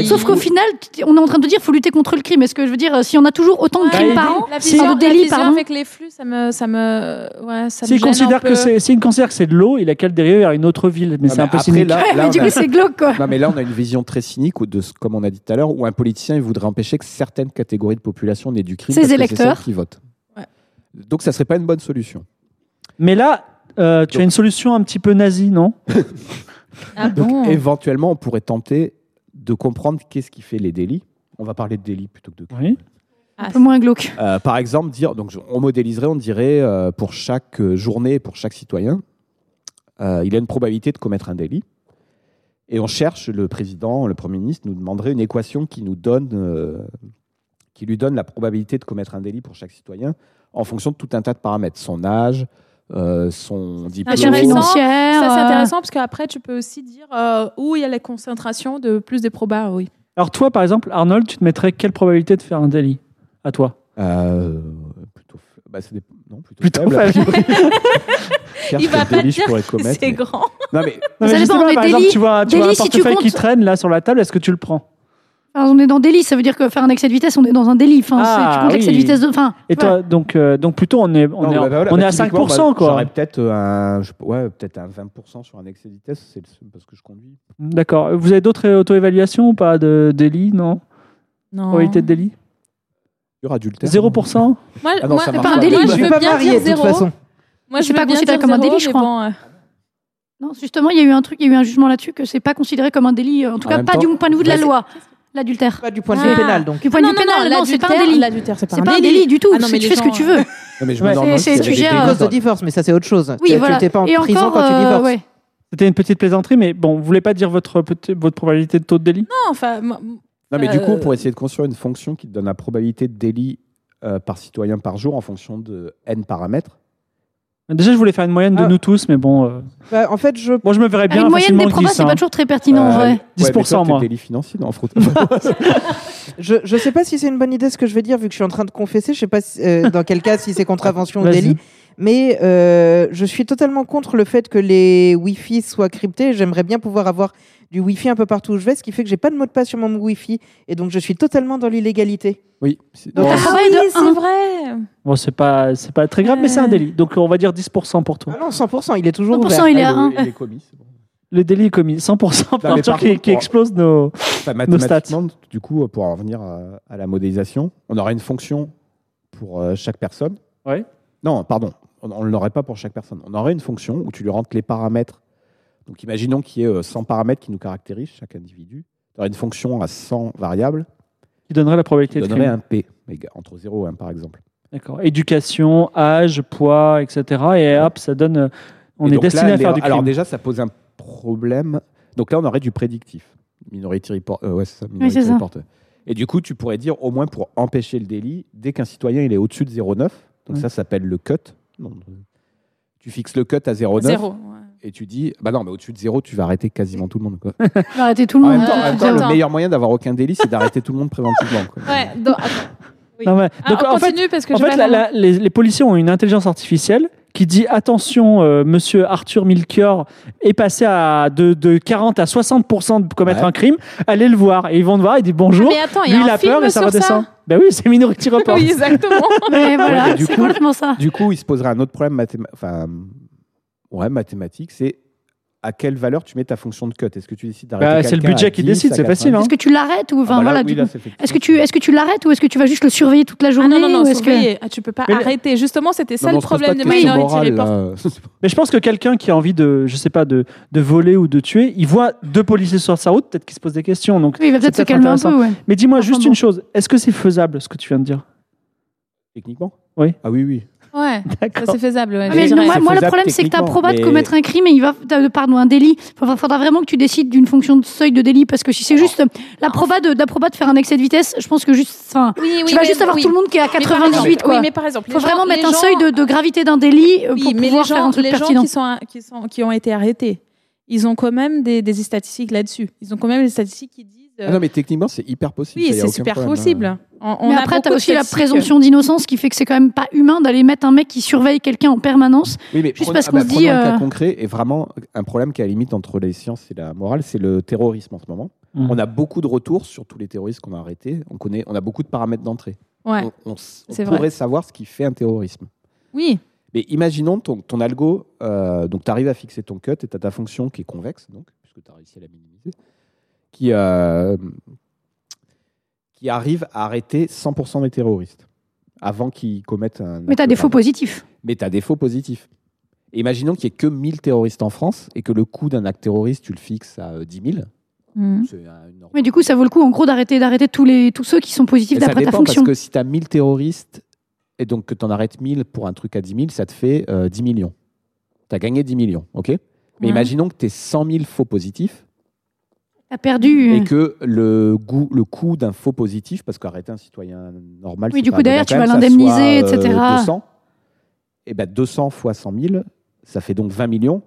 Sauf qu'au final, on est en train de dire faut lutter contre le crime. Est-ce que je veux dire, si on a toujours autant de crimes par an, de délits par an avec les flux, ça me gêne un peu. S'il considère que c'est de l'eau, il a qu'à le dériver vers une autre ville, mais c'est un peu cynique. Du coup, c'est glauque quoi. Non mais là, on a une vision très cynique de comme on a dit tout à l'heure, où un politicien il voudrait empêcher que certaines catégories de population n'aient du crime parce que c'est celles qui votent. Donc ça serait pas une bonne solution. Mais là. Tu as une solution un petit peu nazie, non? Éventuellement, on pourrait tenter de comprendre qu'est-ce qui fait les délits. On va parler de délits plutôt que de crimes. Oui. Un peu moins glauque. Par exemple, on modéliserait, on dirait pour chaque journée, pour chaque citoyen, il a une probabilité de commettre un délit. Et on cherche, le président, le Premier ministre nous demanderait une équation qui lui donne la probabilité de commettre un délit pour chaque citoyen en fonction de tout un tas de paramètres. Son âge... son diplôme. Ça c'est intéressant parce qu'après tu peux aussi dire où il y a les concentrations de plus des probas. Oui. Alors toi par exemple Arnold, tu te mettrais quelle probabilité de faire un délit à toi? Plutôt faible. Il va pas dire que c'est grand. Non mais justement, par exemple tu vois un portefeuille qui traîne là sur la table, est-ce que tu le prends? Alors on est dans délit, ça veut dire que faire un excès de vitesse, on est dans un délit. Tu comptes l'excès de vitesse de fin. Et toi, donc plutôt, on est à 5%. Quoi. J'aurais peut-être un 20% sur un excès de vitesse, c'est parce que je conduis. D'accord. Vous avez d'autres auto-évaluations ou pas de délit, non. Probabilité de délit. Pur adultère. 0%. Moi, c'est pas un délit. Je ne peux pas marier, de toute façon. Moi, je ne suis pas considéré comme un délit, je crois. Non, justement, il y a eu un truc, il y a eu un jugement là-dessus que c'est pas considéré comme un délit, en tout cas pas du point de vue de la loi. L'adultère. Pas du point de vue pénal, donc. Du point de vue pénal, non, c'est pas un délit. L'adultère, c'est pas un délit du tout. Ah non, mais tu fais ce que tu veux. Non, mais je me demande si c'est une cause de divorce, mais ça, c'est autre chose. Oui, voilà. Tu n'es pas en prison quand tu divorces. C'était une petite plaisanterie, mais bon, vous voulez pas dire votre probabilité de taux de délit? Non, enfin. Non, mais du coup, pour essayer de construire une fonction qui te donne la probabilité de délit par citoyen par jour en fonction de n paramètres. Déjà, je voulais faire une moyenne de nous tous, mais bon. En fait, moi, je me verrais bien. Une moyenne des probas, c'est pas toujours très pertinent, en vrai. 10%, moi. Délit financier, non, je sais pas si c'est une bonne idée ce que je vais dire, vu que je suis en train de confesser. Je sais pas dans quel cas, si c'est contravention ou délit. Mais je suis totalement contre le fait que les Wi-Fi soient cryptés. J'aimerais bien pouvoir avoir du Wi-Fi un peu partout où je vais, ce qui fait que j'ai pas de mot de passe sur mon Wi-Fi, et donc je suis totalement dans l'illégalité. Oui, c'est vrai. Bon, c'est pas très grave, mais c'est un délit. Donc on va dire 10% pour toi. Ah non, 100%, il est toujours 100%, ouvert. Il est à 1. Il est commis, c'est bon. Le délit est commis, 100%, par contre, qui explose nos stats. Du coup, pour en revenir à la modélisation, on aurait une fonction pour chaque personne. Ouais. Non, pardon. On ne l'aurait pas pour chaque personne. On aurait une fonction où tu lui rentres les paramètres. Donc imaginons qu'il y ait 100 paramètres qui nous caractérisent, chaque individu. Tu aurais une fonction à 100 variables. Qui donnerait la probabilité de crime. Donnerait un P, entre 0 et 1 par exemple. D'accord. Éducation, âge, poids, etc. Et hop, ça donne... On est destiné à faire du crime. Alors déjà, ça pose un problème. Donc là, on aurait du prédictif. Minority report. Minority report. Et du coup, tu pourrais dire, au moins pour empêcher le délit, dès qu'un citoyen il est au-dessus de 0,9, donc ça s'appelle le cut. Tu fixes le cut à 0,9 ouais. Et tu dis mais au-dessus de 0 tu vas arrêter quasiment tout le monde quoi. Arrêter tout le monde. En même temps, le meilleur moyen d'avoir aucun délit c'est d'arrêter tout le monde préventivement quoi. Ouais, donc, oui. Non, mais, donc, on continue parce que les policiers ont une intelligence artificielle qui dit attention, monsieur Arthur Milchior est passé à de 40 à 60% de commettre un crime. Allez le voir. Et ils vont le voir, ils disent bonjour. Mais attends, lui, il a peur et ça redescend. Ben oui, c'est Minority Report. Oui, exactement. Mais voilà, ouais, c'est complètement ça. Du coup, il se poserait un autre problème mathématique, c'est à quelle valeur tu mets ta fonction de cut. Est-ce que tu décides d'arrêter c'est le budget qui décide, c'est facile. Hein. Est-ce que tu l'arrêtes ou est-ce que tu l'arrêtes ou est-ce que tu vas juste le surveiller toute la journée? Tu peux pas arrêter. Justement, c'était ça le problème de Minority Report. Mais je pense que quelqu'un qui a envie de, je sais pas, de voler ou de tuer, il voit deux policiers sur sa route, peut-être qu'il se pose des questions. Donc il va peut-être se calmer un peu. Mais dis-moi juste une chose, est-ce que c'est faisable ce que tu viens de dire? Techniquement? Oui. Ah oui. Ouais, d'accord. C'est faisable. Ouais. Mais moi, le problème, c'est que tu as probable de commettre un crime et un délit. Il faudra vraiment que tu décides d'une fonction de seuil de délit, parce que si c'est juste la proba de faire un excès de vitesse, je pense que tu vas juste avoir tout le monde qui est à 98. Mais par exemple, il faut vraiment mettre un seuil de gravité d'un délit pour pouvoir faire un truc pertinent. Les gens qui ont été arrêtés, ils ont quand même des statistiques là-dessus. Ils ont quand même des statistiques qui disent... non, mais techniquement, c'est hyper possible. Oui, c'est super possible. Mais après, tu as aussi la présomption d'innocence qui fait que c'est quand même pas humain d'aller mettre un mec qui surveille quelqu'un en permanence. Oui, mais prenons un cas concret, et vraiment un problème qui est à la limite entre les sciences et la morale, c'est le terrorisme en ce moment. On a beaucoup de retours sur tous les terroristes qu'on a arrêtés. On a beaucoup de paramètres d'entrée. Ouais, on pourrait savoir ce qui fait un terrorisme. Oui. Mais imaginons ton algo, donc tu arrives à fixer ton cut et tu as ta fonction qui est convexe, donc, puisque tu as réussi à la minimiser, qui arrive à arrêter 100% des terroristes avant qu'ils commettent un... Mais tu as des faux positifs. Et imaginons qu'il n'y ait que 1000 terroristes en France et que le coût d'un acte terroriste, tu le fixes à 10 000. C'est énorme. Mais du coup, ça vaut le coup, en gros, d'arrêter tous ceux qui sont positifs d'après ta fonction. Ça dépend, parce que si tu as 1000 terroristes et donc que tu en arrêtes 1000 pour un truc à 10 000, ça te fait 10 millions. Tu as gagné 10 millions, OK? Mais imaginons que tu aies 100 000 faux positifs. A perdu. Et que le coût d'un faux positif, parce qu'arrêter un citoyen normal, oui, c'est du coup, derrière, tu vas l'indemniser, etc. 200. Et ben 200 fois 100 000, ça fait donc 20 millions.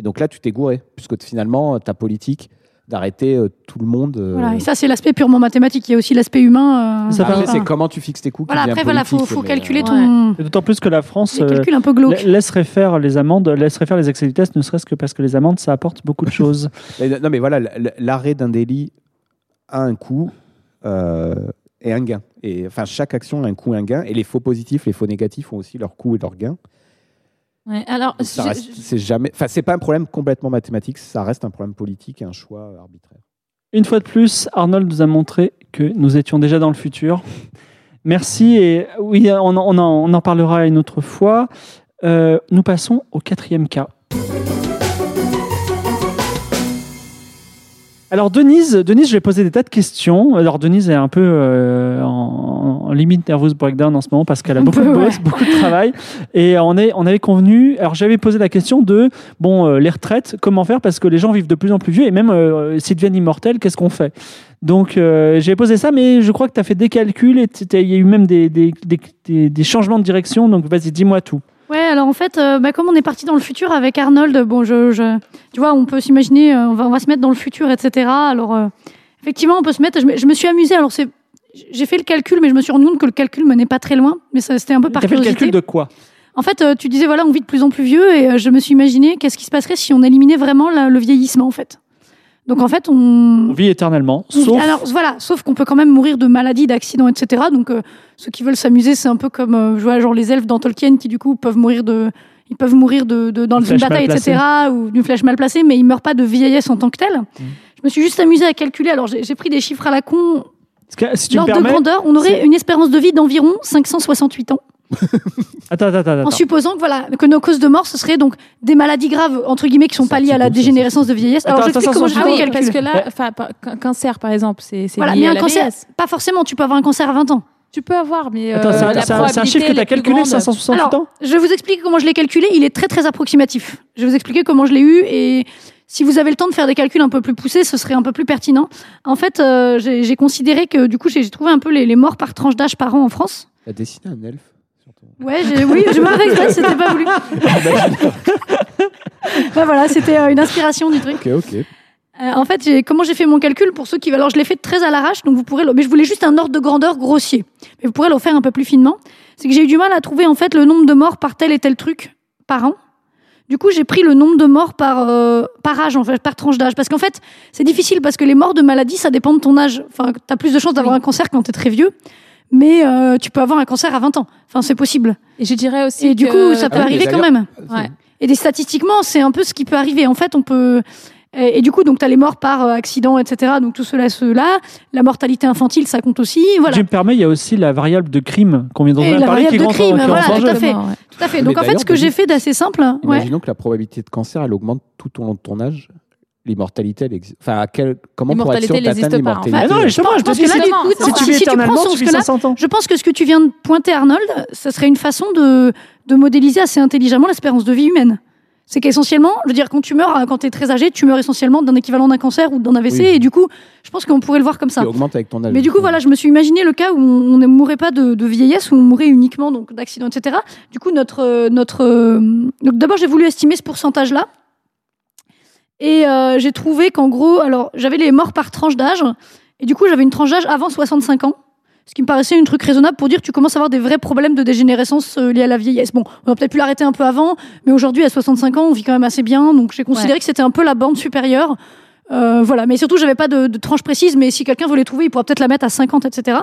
Et donc là, tu t'es gouré, puisque finalement, ta politique d'arrêter tout le monde. Voilà, et ça, c'est l'aspect purement mathématique. Il y a aussi l'aspect humain. C'est comment tu fixes tes coûts. Voilà, après, faut calculer ton. Et d'autant plus que la France laisserait faire les amendes, laisserait faire les excès de vitesse, ne serait-ce que parce que les amendes, ça apporte beaucoup de choses. Non, mais voilà, l'arrêt d'un délit a un coût et un gain. Et, enfin, chaque action a un coût et un gain. Et les faux positifs, les faux négatifs ont aussi leur coût et leur gain. Ouais, alors, c'est pas un problème complètement mathématique, ça reste un problème politique et un choix arbitraire. Une fois de plus, Arnold nous a montré que nous étions déjà dans le futur. Merci, et oui, on en parlera une autre fois. Nous passons au 4e cas. Alors Denise, je vais poser des tas de questions. Alors Denise est un peu en limite nervous breakdown en ce moment parce qu'elle a beaucoup de boss, beaucoup de travail. Et on avait convenu. Alors j'avais posé la question de les retraites, comment faire parce que les gens vivent de plus en plus vieux et même s'ils deviennent immortels, qu'est-ce qu'on fait? Donc j'ai posé ça, mais je crois que tu as fait des calculs et il y a eu même des changements de direction. Donc vas-y, dis-moi tout. Ouais, alors en fait, comme on est parti dans le futur avec Arnold, tu vois, on peut s'imaginer, on va se mettre dans le futur, etc. Alors, effectivement, on peut se mettre. Je me suis amusée. Alors, j'ai fait le calcul, mais je me suis rendu compte que le calcul menait pas très loin. Mais ça, c'était un peu par curiosité. T'as fait le calcul de quoi? En fait, tu disais voilà, on vit de plus en plus vieux, et je me suis imaginé qu'est-ce qui se passerait si on éliminait vraiment le vieillissement, en fait. Donc en fait, on vit éternellement. Sauf qu'on peut quand même mourir de maladies, d'accidents, etc. Donc ceux qui veulent s'amuser, c'est un peu comme genre les elfes dans Tolkien qui du coup peuvent mourir dans une bataille, etc. Ou d'une flèche mal placée, mais ils meurent pas de vieillesse en tant que telle. Je me suis juste amusée à calculer. Alors j'ai pris des chiffres à la con. Si tu me permets, de grandeur, on aurait une espérance de vie d'environ 568 ans. Attends. En supposant que nos causes de mort, ce serait donc des maladies graves, entre guillemets, qui sont pas liées à la dégénérescence de vieillesse. Alors, j'explique comment je fais le calcul. Parce que là, cancer, par exemple, c'est lié à la vieillesse. Pas forcément, tu peux avoir un cancer à 20 ans. Tu peux avoir, mais... c'est un chiffre que tu as calculé, 568 ans ? Je vous explique comment je l'ai calculé, il est très très approximatif. Je vais vous expliquer comment je l'ai eu et... Si vous avez le temps de faire des calculs un peu plus poussés, ce serait un peu plus pertinent. En fait, j'ai considéré que, du coup, j'ai trouvé un peu les morts par tranche d'âge par an en France. T'as dessiné un elfe sur ton... Ouais, je m'en regrette, c'était pas voulu. Ben voilà, c'était une inspiration du truc. Ok. En fait, comment j'ai fait mon calcul pour ceux qui... Alors, je l'ai fait très à l'arrache, donc vous pourrez... Mais je voulais juste un ordre de grandeur grossier. Mais vous pourrez le faire un peu plus finement. C'est que j'ai eu du mal à trouver, en fait, le nombre de morts par tel et tel truc par an. Du coup, j'ai pris le nombre de morts par âge, en fait, par tranche d'âge. Parce qu'en fait, c'est difficile, parce que les morts de maladie, ça dépend de ton âge. Enfin, t'as plus de chances d'avoir un cancer quand t'es très vieux, mais tu peux avoir un cancer à 20 ans. Enfin, c'est possible. Et je dirais aussi et que... du coup, ça peut arriver quand même. Ouais. Et des, statistiquement, c'est un peu ce qui peut arriver. En fait, on peut... Et du coup, donc, t'as les morts par accident, etc. Donc, tout cela. La mortalité infantile, ça compte aussi. Voilà. Je me permets, il y a aussi la variable de crime qu'on vient d'en parler. La variable de crime, voilà, tout à fait. Tout à fait. Donc, en fait, ce que j'ai fait d'assez simple... Imaginons que la probabilité de cancer, elle augmente tout au long de ton âge. L'immortalité, elle existe. Enfin, comment pourrait-on atteindre l'immortalité? Ah non, je pense que là, si tu éternellement, tu vis 500 ans. Je pense que ce que tu viens de pointer, Arnold, ça serait une façon de modéliser assez intelligemment l'espérance de vie humaine. C'est qu'essentiellement, je veux dire, quand tu meurs, quand t'es très âgé, tu meurs essentiellement d'un équivalent d'un cancer ou d'un AVC, oui. Et du coup, je pense qu'on pourrait le voir comme ça. Tu augmentes avec ton âge. Mais du coup, voilà, je me suis imaginé le cas où on ne mourrait pas de vieillesse, où on mourrait uniquement donc d'accident, etc. Du coup, donc d'abord, j'ai voulu estimer ce pourcentage-là, et j'ai trouvé qu'en gros, alors j'avais les morts par tranche d'âge, et du coup, j'avais une tranche d'âge avant 65 ans. Ce qui me paraissait un truc raisonnable pour dire tu commences à avoir des vrais problèmes de dégénérescence liés à la vieillesse. Bon, on a peut-être pu l'arrêter un peu avant, mais aujourd'hui, à 65 ans, on vit quand même assez bien. Donc, j'ai considéré que c'était un peu la bande supérieure. Voilà. Mais surtout, j'avais pas de tranche précise, mais si quelqu'un veut les trouver, il pourra peut-être la mettre à 50, etc.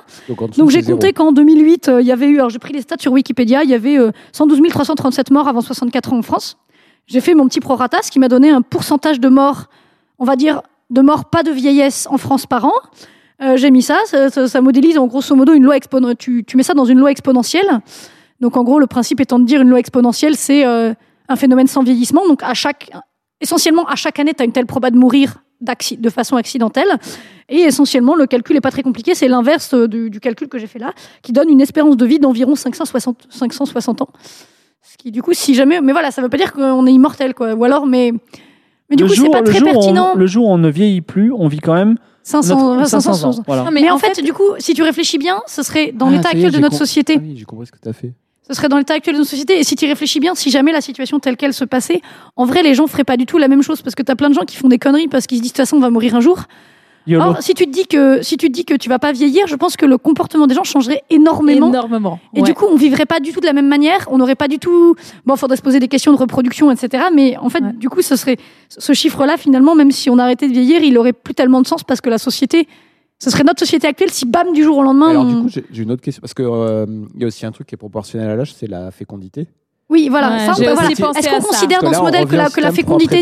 Donc j'ai compté qu'en 2008, il y avait eu, alors j'ai pris les stats sur Wikipédia, il y avait 112 337 morts avant 64 ans en France. J'ai fait mon petit prorata, ce qui m'a donné un pourcentage de morts, on va dire, de morts pas de vieillesse en France par an. J'ai mis ça modélise en grosso modo une loi exponentielle. Tu mets ça dans une loi exponentielle. Donc en gros, le principe étant de dire une loi exponentielle, c'est un phénomène sans vieillissement. Donc essentiellement à chaque année, tu as une telle proba de mourir de façon accidentelle. Et essentiellement, le calcul n'est pas très compliqué. C'est l'inverse du calcul que j'ai fait là, qui donne une espérance de vie d'environ 560 ans. Ce qui, du coup, si jamais... Mais voilà, ça ne veut pas dire qu'on est immortel, quoi. Ou alors, mais du coup, c'est pas très pertinent. Le jour où on ne vieillit plus, on vit quand même... 500 ans. Voilà. Non, mais en fait, du coup, si tu réfléchis bien, ce serait dans l'état actuel de notre société. Oui, j'ai compris ce que tu as fait. Ce serait dans l'état actuel de notre société. Et si tu réfléchis bien, si jamais la situation telle qu'elle se passait, en vrai, les gens feraient pas du tout la même chose, parce que tu as plein de gens qui font des conneries parce qu'ils se disent de toute façon on va mourir un jour. Yolo. Or, si tu te dis que tu vas pas vieillir, je pense que le comportement des gens changerait énormément. Et du coup, on vivrait pas du tout de la même manière. On n'aurait pas du tout. Bon, faudrait se poser des questions de reproduction, etc. Mais en fait, du coup, ce serait ce chiffre-là finalement, même si on arrêtait de vieillir, il aurait plus tellement de sens parce que la société, ce serait notre société actuelle si bam du jour au lendemain. Alors du coup, j'ai une autre question parce que il y a aussi un truc qui est proportionnel à l'âge, c'est la fécondité. Oui, voilà. Ouais, ça, voilà. Est-ce qu'on considère dans ce modèle que la fécondité...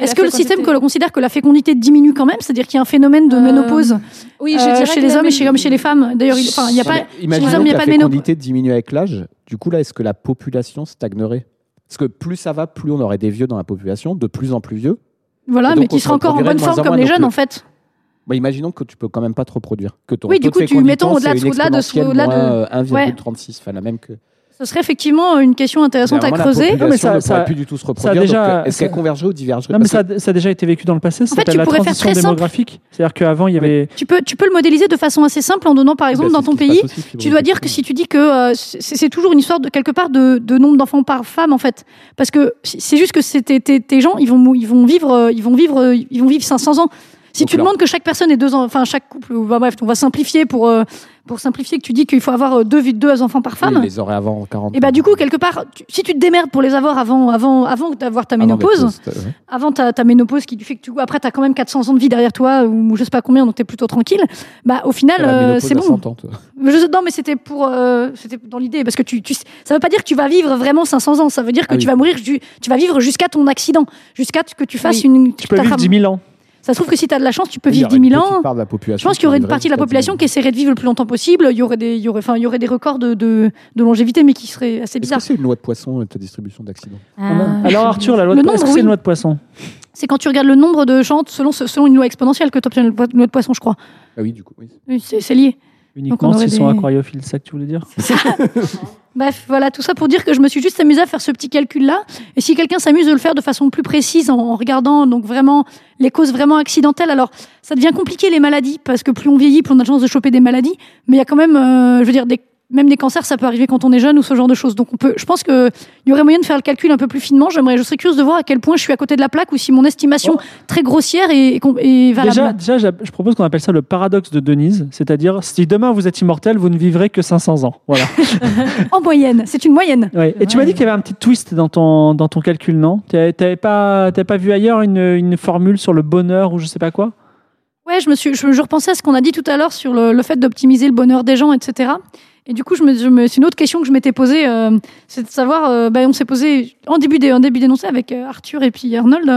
Est-ce que le système considère que la fécondité diminue quand même? C'est-à-dire qu'il y a un phénomène de ménopause chez les hommes et chez les femmes. D'ailleurs, il n'y a pas... Imaginons chez les hommes, il n'y a pas de ménopause. La fécondité diminue avec l'âge. Du coup, là, est-ce que la population stagnerait? Parce que plus ça va, plus on aurait des vieux dans la population, de plus en plus vieux. Voilà, mais qui seraient encore en bonne forme comme les jeunes, en fait. Bah, imaginons que tu peux quand même pas te reproduire. Oui, du coup, mettons au-delà de... 1,36, enfin la même que... Ce serait effectivement une question intéressante à creuser. Non, mais ça ne pourrait plus du tout se reproduire. Est-ce qu'elle convergerait ou divergerait? Non, mais ça a déjà été vécu dans le passé. Ça s'appelle la transition démographique. C'est-à-dire qu'avant, il y avait... Tu peux le modéliser de façon assez simple en donnant, par exemple, dans ton pays, tu dois dire que si tu dis que c'est toujours une histoire de quelque part de nombre d'enfants par femme, en fait. Parce que c'est juste que tes gens, ils vont vivre 500 ans. Si tu demandes que chaque personne ait deux enfants, enfin chaque couple, bah bref, on va simplifier pour simplifier, que tu dis qu'il faut avoir deux enfants par femme. Oui, les aurait avant 40 ans. Et bah du coup, quelque part, si tu te démerdes pour les avoir avant d'avoir ta ménopause, avant ta ménopause, qui fait que tu, après t'as quand même 400 ans de vie derrière toi, ou je sais pas combien, donc t'es plutôt tranquille. Bah au final, c'est bon. 100 ans, toi. Non, mais c'était dans l'idée, parce que ça veut pas dire que tu vas vivre vraiment 500 ans. Ça veut dire que tu vas mourir, tu vas vivre jusqu'à ton accident, jusqu'à ce que tu fasses une... Tu peux vivre 10 000 ans. Ça se trouve que si t'as de la chance, tu peux vivre 10 000 ans. Je pense qu'il y aurait une partie de la population qui essaierait de vivre le plus longtemps possible. Il y aurait des records de longévité, mais qui seraient assez bizarres. Est-ce que c'est une loi de poisson, ta distribution d'accidents? Alors Arthur, la loi de poisson, est-ce que c'est une loi de poisson? C'est quand tu regardes le nombre de gens selon une loi exponentielle que tu obtiens une loi de poisson, je crois. Ah oui, du coup, oui. C'est lié. Uniquement s'ils sont aquariophiles, c'est ça que tu voulais dire? Bref, voilà, tout ça pour dire que je me suis juste amusée à faire ce petit calcul-là. Et si quelqu'un s'amuse de le faire de façon plus précise, en regardant donc vraiment les causes vraiment accidentelles, alors ça devient compliqué, les maladies, parce que plus on vieillit, plus on a de chances de choper des maladies. Mais il y a quand même, je veux dire, même des cancers, ça peut arriver quand on est jeune ou ce genre de choses. Donc on peut, je pense qu'il y aurait moyen de faire le calcul un peu plus finement. Je serais curieuse de voir à quel point je suis à côté de la plaque ou si mon estimation très grossière est valable. Déjà, je propose qu'on appelle ça le paradoxe de Denise, c'est-à-dire si demain vous êtes immortel, vous ne vivrez que 500 ans. Voilà. En moyenne, c'est une moyenne. Ouais. Et tu m'as dit qu'il y avait un petit twist dans ton calcul, non? Tu n'avais pas vu ailleurs une formule sur le bonheur ou je sais pas quoi? Ouais, je repensais à ce qu'on a dit tout à l'heure sur le fait d'optimiser le bonheur des gens, etc. Et du coup, c'est une autre question que je m'étais posée, c'est de savoir, on s'est posé en début d'énoncé avec Arthur et puis Arnold,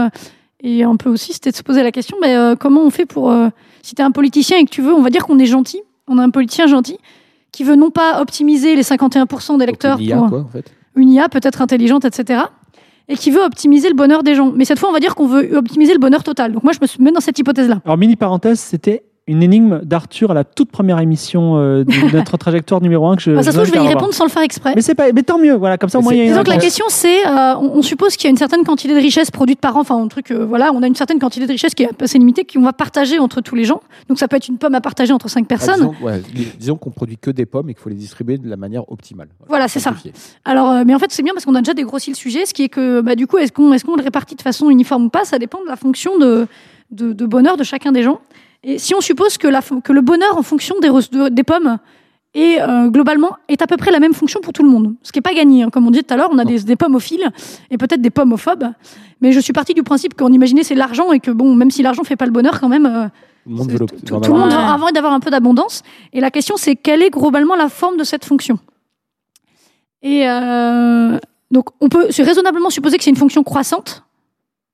et un peu aussi, c'était de se poser la question, comment on fait pour, si t'es un politicien et que tu veux, on va dire qu'on est gentil, on a un politicien gentil, qui veut non pas optimiser les 51% d'électeurs une IA peut-être intelligente, etc., et qui veut optimiser le bonheur des gens. Mais cette fois, on va dire qu'on veut optimiser le bonheur total. Donc moi, je me suis mis dans cette hypothèse-là. Alors, mini parenthèse, c'était une énigme d'Arthur à la toute première émission de notre trajectoire numéro 1 que ça se trouve, je vais y répondre sans le faire exprès. Mais tant mieux, voilà, comme ça au moins il y a une réponse. Donc la question c'est on suppose qu'il y a une certaine quantité de richesse produite par an, on a une certaine quantité de richesse qui est assez limitée qu'on va partager entre tous les gens. Donc ça peut être une pomme à partager entre 5 personnes. Disons qu'on produit que des pommes et qu'il faut les distribuer de la manière optimale. Voilà, c'est ça. Alors mais en fait, c'est bien parce qu'on a déjà dégrossi le sujet, ce qui est que du coup, est-ce qu'on le répartit de façon uniforme ou pas, ça dépend de la fonction de bonheur de chacun des gens. Et si on suppose que le bonheur en fonction des pommes est globalement est à peu près la même fonction pour tout le monde, ce qui n'est pas gagné, hein. Comme on disait tout à l'heure, on a des pommophobes et peut-être des pommophobes. Mais je suis partie du principe qu'on imaginait c'est l'argent et que même si l'argent fait pas le bonheur quand même, tout le monde a envie d'avoir un peu d'abondance. Et la question c'est quelle est globalement la forme de cette fonction. Et donc on peut raisonnablement supposer que c'est une fonction croissante.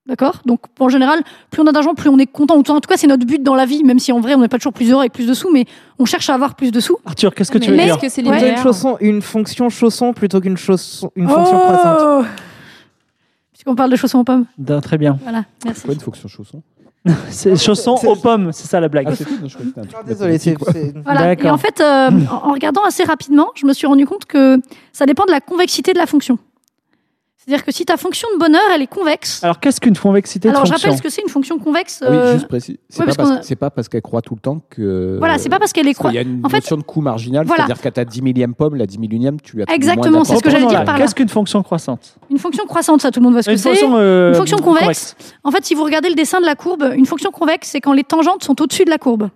D'accord? Donc, en général, plus on a d'argent, plus on est content. En tout cas, c'est notre but dans la vie, même si en vrai, on n'est pas toujours plus heureux avec plus de sous, mais on cherche à avoir plus de sous. Arthur, qu'est-ce que tu veux dire? Est-ce que c'est une fonction chausson plutôt qu'une fonction croissante? Puisqu'on parle de chausson aux pommes. Très bien. Voilà, merci. C'est quoi une fonction chausson? C'est chausson aux pommes, c'est ça la blague. Ah, désolé, c'est... Voilà. Et en fait, en regardant assez rapidement, je me suis rendu compte que ça dépend de la convexité de la fonction. C'est-à-dire que si ta fonction de bonheur, elle est convexe... Alors, qu'est-ce qu'une convexité de fonction? Alors, je rappelle ce que c'est une fonction convexe. Oui, juste précis. C'est pas parce qu'elle croît tout le temps que... Voilà, c'est pas parce qu'elle est croîte. Il y a une notion de coût marginal, c'est-à-dire qu'à ta 10 millième pomme, la 10 millième, tu as... Exactement, c'est ce que j'allais dire par là. Qu'est-ce qu'une fonction croissante? Une fonction croissante, ça, tout le monde voit ce que c'est. Une fonction convexe. En fait, si vous regardez le dessin de la courbe, une fonction convexe, c'est quand les tangentes sont au-dessus de la courbe.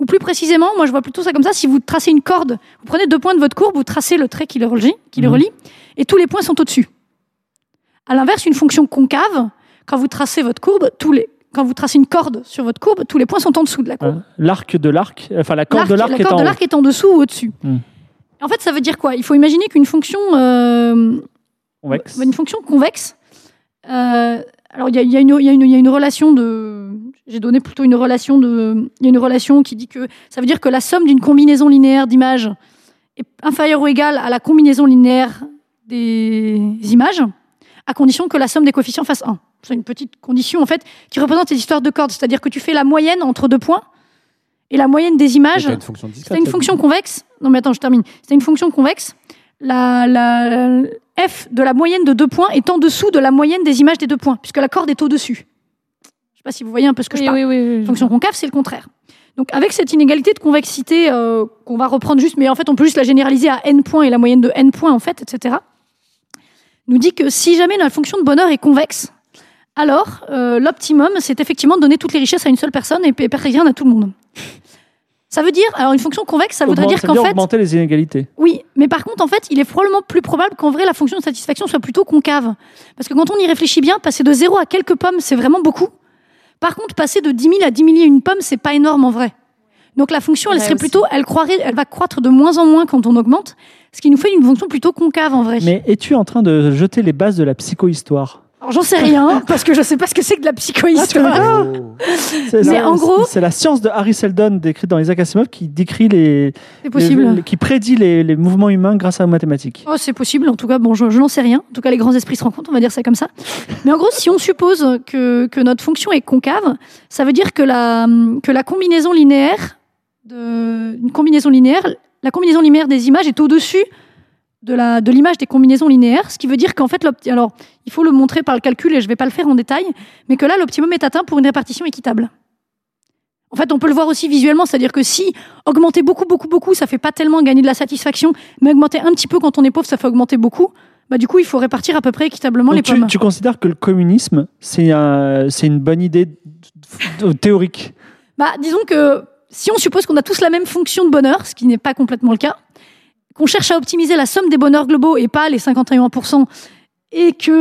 Ou plus précisément, moi, je vois plutôt ça comme ça, si vous tracez une corde, vous prenez 2 points de votre courbe, vous tracez le trait qui le relie, et tous les points sont au-dessus. À l'inverse, une fonction concave, quand vous tracez votre courbe, quand vous tracez une corde sur votre courbe, tous les points sont en dessous de la courbe. La corde de l'arc est en dessous ou au-dessus. En fait, ça veut dire quoi? Il faut imaginer qu'une fonction convexe. Une fonction convexe. Alors, il y a une relation de... J'ai donné plutôt une relation de... Il y a une relation qui dit que... Ça veut dire que la somme d'une combinaison linéaire d'images est inférieure ou égale à la combinaison linéaire des images, à condition que la somme des coefficients fasse 1. C'est une petite condition, en fait, qui représente les histoires de cordes. C'est-à-dire que tu fais la moyenne entre 2 points et la moyenne des images... C'est une fonction discrète. C'est une fonction convexe. Non, mais attends, je termine. C'est une fonction convexe. La f de la moyenne de 2 points est en dessous de la moyenne des images des 2 points, puisque la corde est au-dessus. Je ne sais pas si vous voyez un peu ce que je parle. Oui. Fonction concave, c'est le contraire. Donc, avec cette inégalité de convexité qu'on va reprendre juste, mais en fait, on peut juste la généraliser à n points et la moyenne de n points, en fait, etc., nous dit que si jamais la fonction de bonheur est convexe, alors l'optimum, c'est effectivement de donner toutes les richesses à une seule personne et payer rien à tout le monde. Ça veut dire, alors une fonction convexe, ça voudrait dire qu'en fait... augmenter les inégalités. Oui, mais par contre, en fait, il est probablement plus probable qu'en vrai, la fonction de satisfaction soit plutôt concave. Parce que quand on y réfléchit bien, passer de 0 à quelques pommes, c'est vraiment beaucoup. Par contre, passer de 10 000 à 10 000 et une pomme, c'est pas énorme en vrai. Donc la fonction, elle serait plutôt, elle va croître de moins en moins quand on augmente, ce qui nous fait une fonction plutôt concave en vrai. Mais es-tu en train de jeter les bases de la psychohistoire ? Alors j'en sais rien, parce que je sais pas ce que c'est que de la psychohistoire. C'est la science de Harry Seldon décrite dans Isaac Asimov qui décrit qui prédit les mouvements humains grâce à la mathématique. Oh, c'est possible, en tout cas, bon, je n'en sais rien. En tout cas, les grands esprits se rencontrent, on va dire ça comme ça. Mais en gros, si on suppose que notre fonction est concave, ça veut dire que la combinaison linéaire des images est au-dessus de l'image des combinaisons linéaires, ce qui veut dire qu'en fait, alors il faut le montrer par le calcul et je ne vais pas le faire en détail, mais que là l'optimum est atteint pour une répartition équitable. En fait, on peut le voir aussi visuellement, c'est-à-dire que si augmenter beaucoup, ça fait pas tellement gagner de la satisfaction, mais augmenter un petit peu quand on est pauvre, ça fait augmenter beaucoup. Bah du coup, il faut répartir à peu près équitablement les pommes. Tu considères que le communisme, c'est une bonne idée théorique? Bah disons que si on suppose qu'on a tous la même fonction de bonheur, ce qui n'est pas complètement le cas, qu'on cherche à optimiser la somme des bonheurs globaux et pas les 51%, et que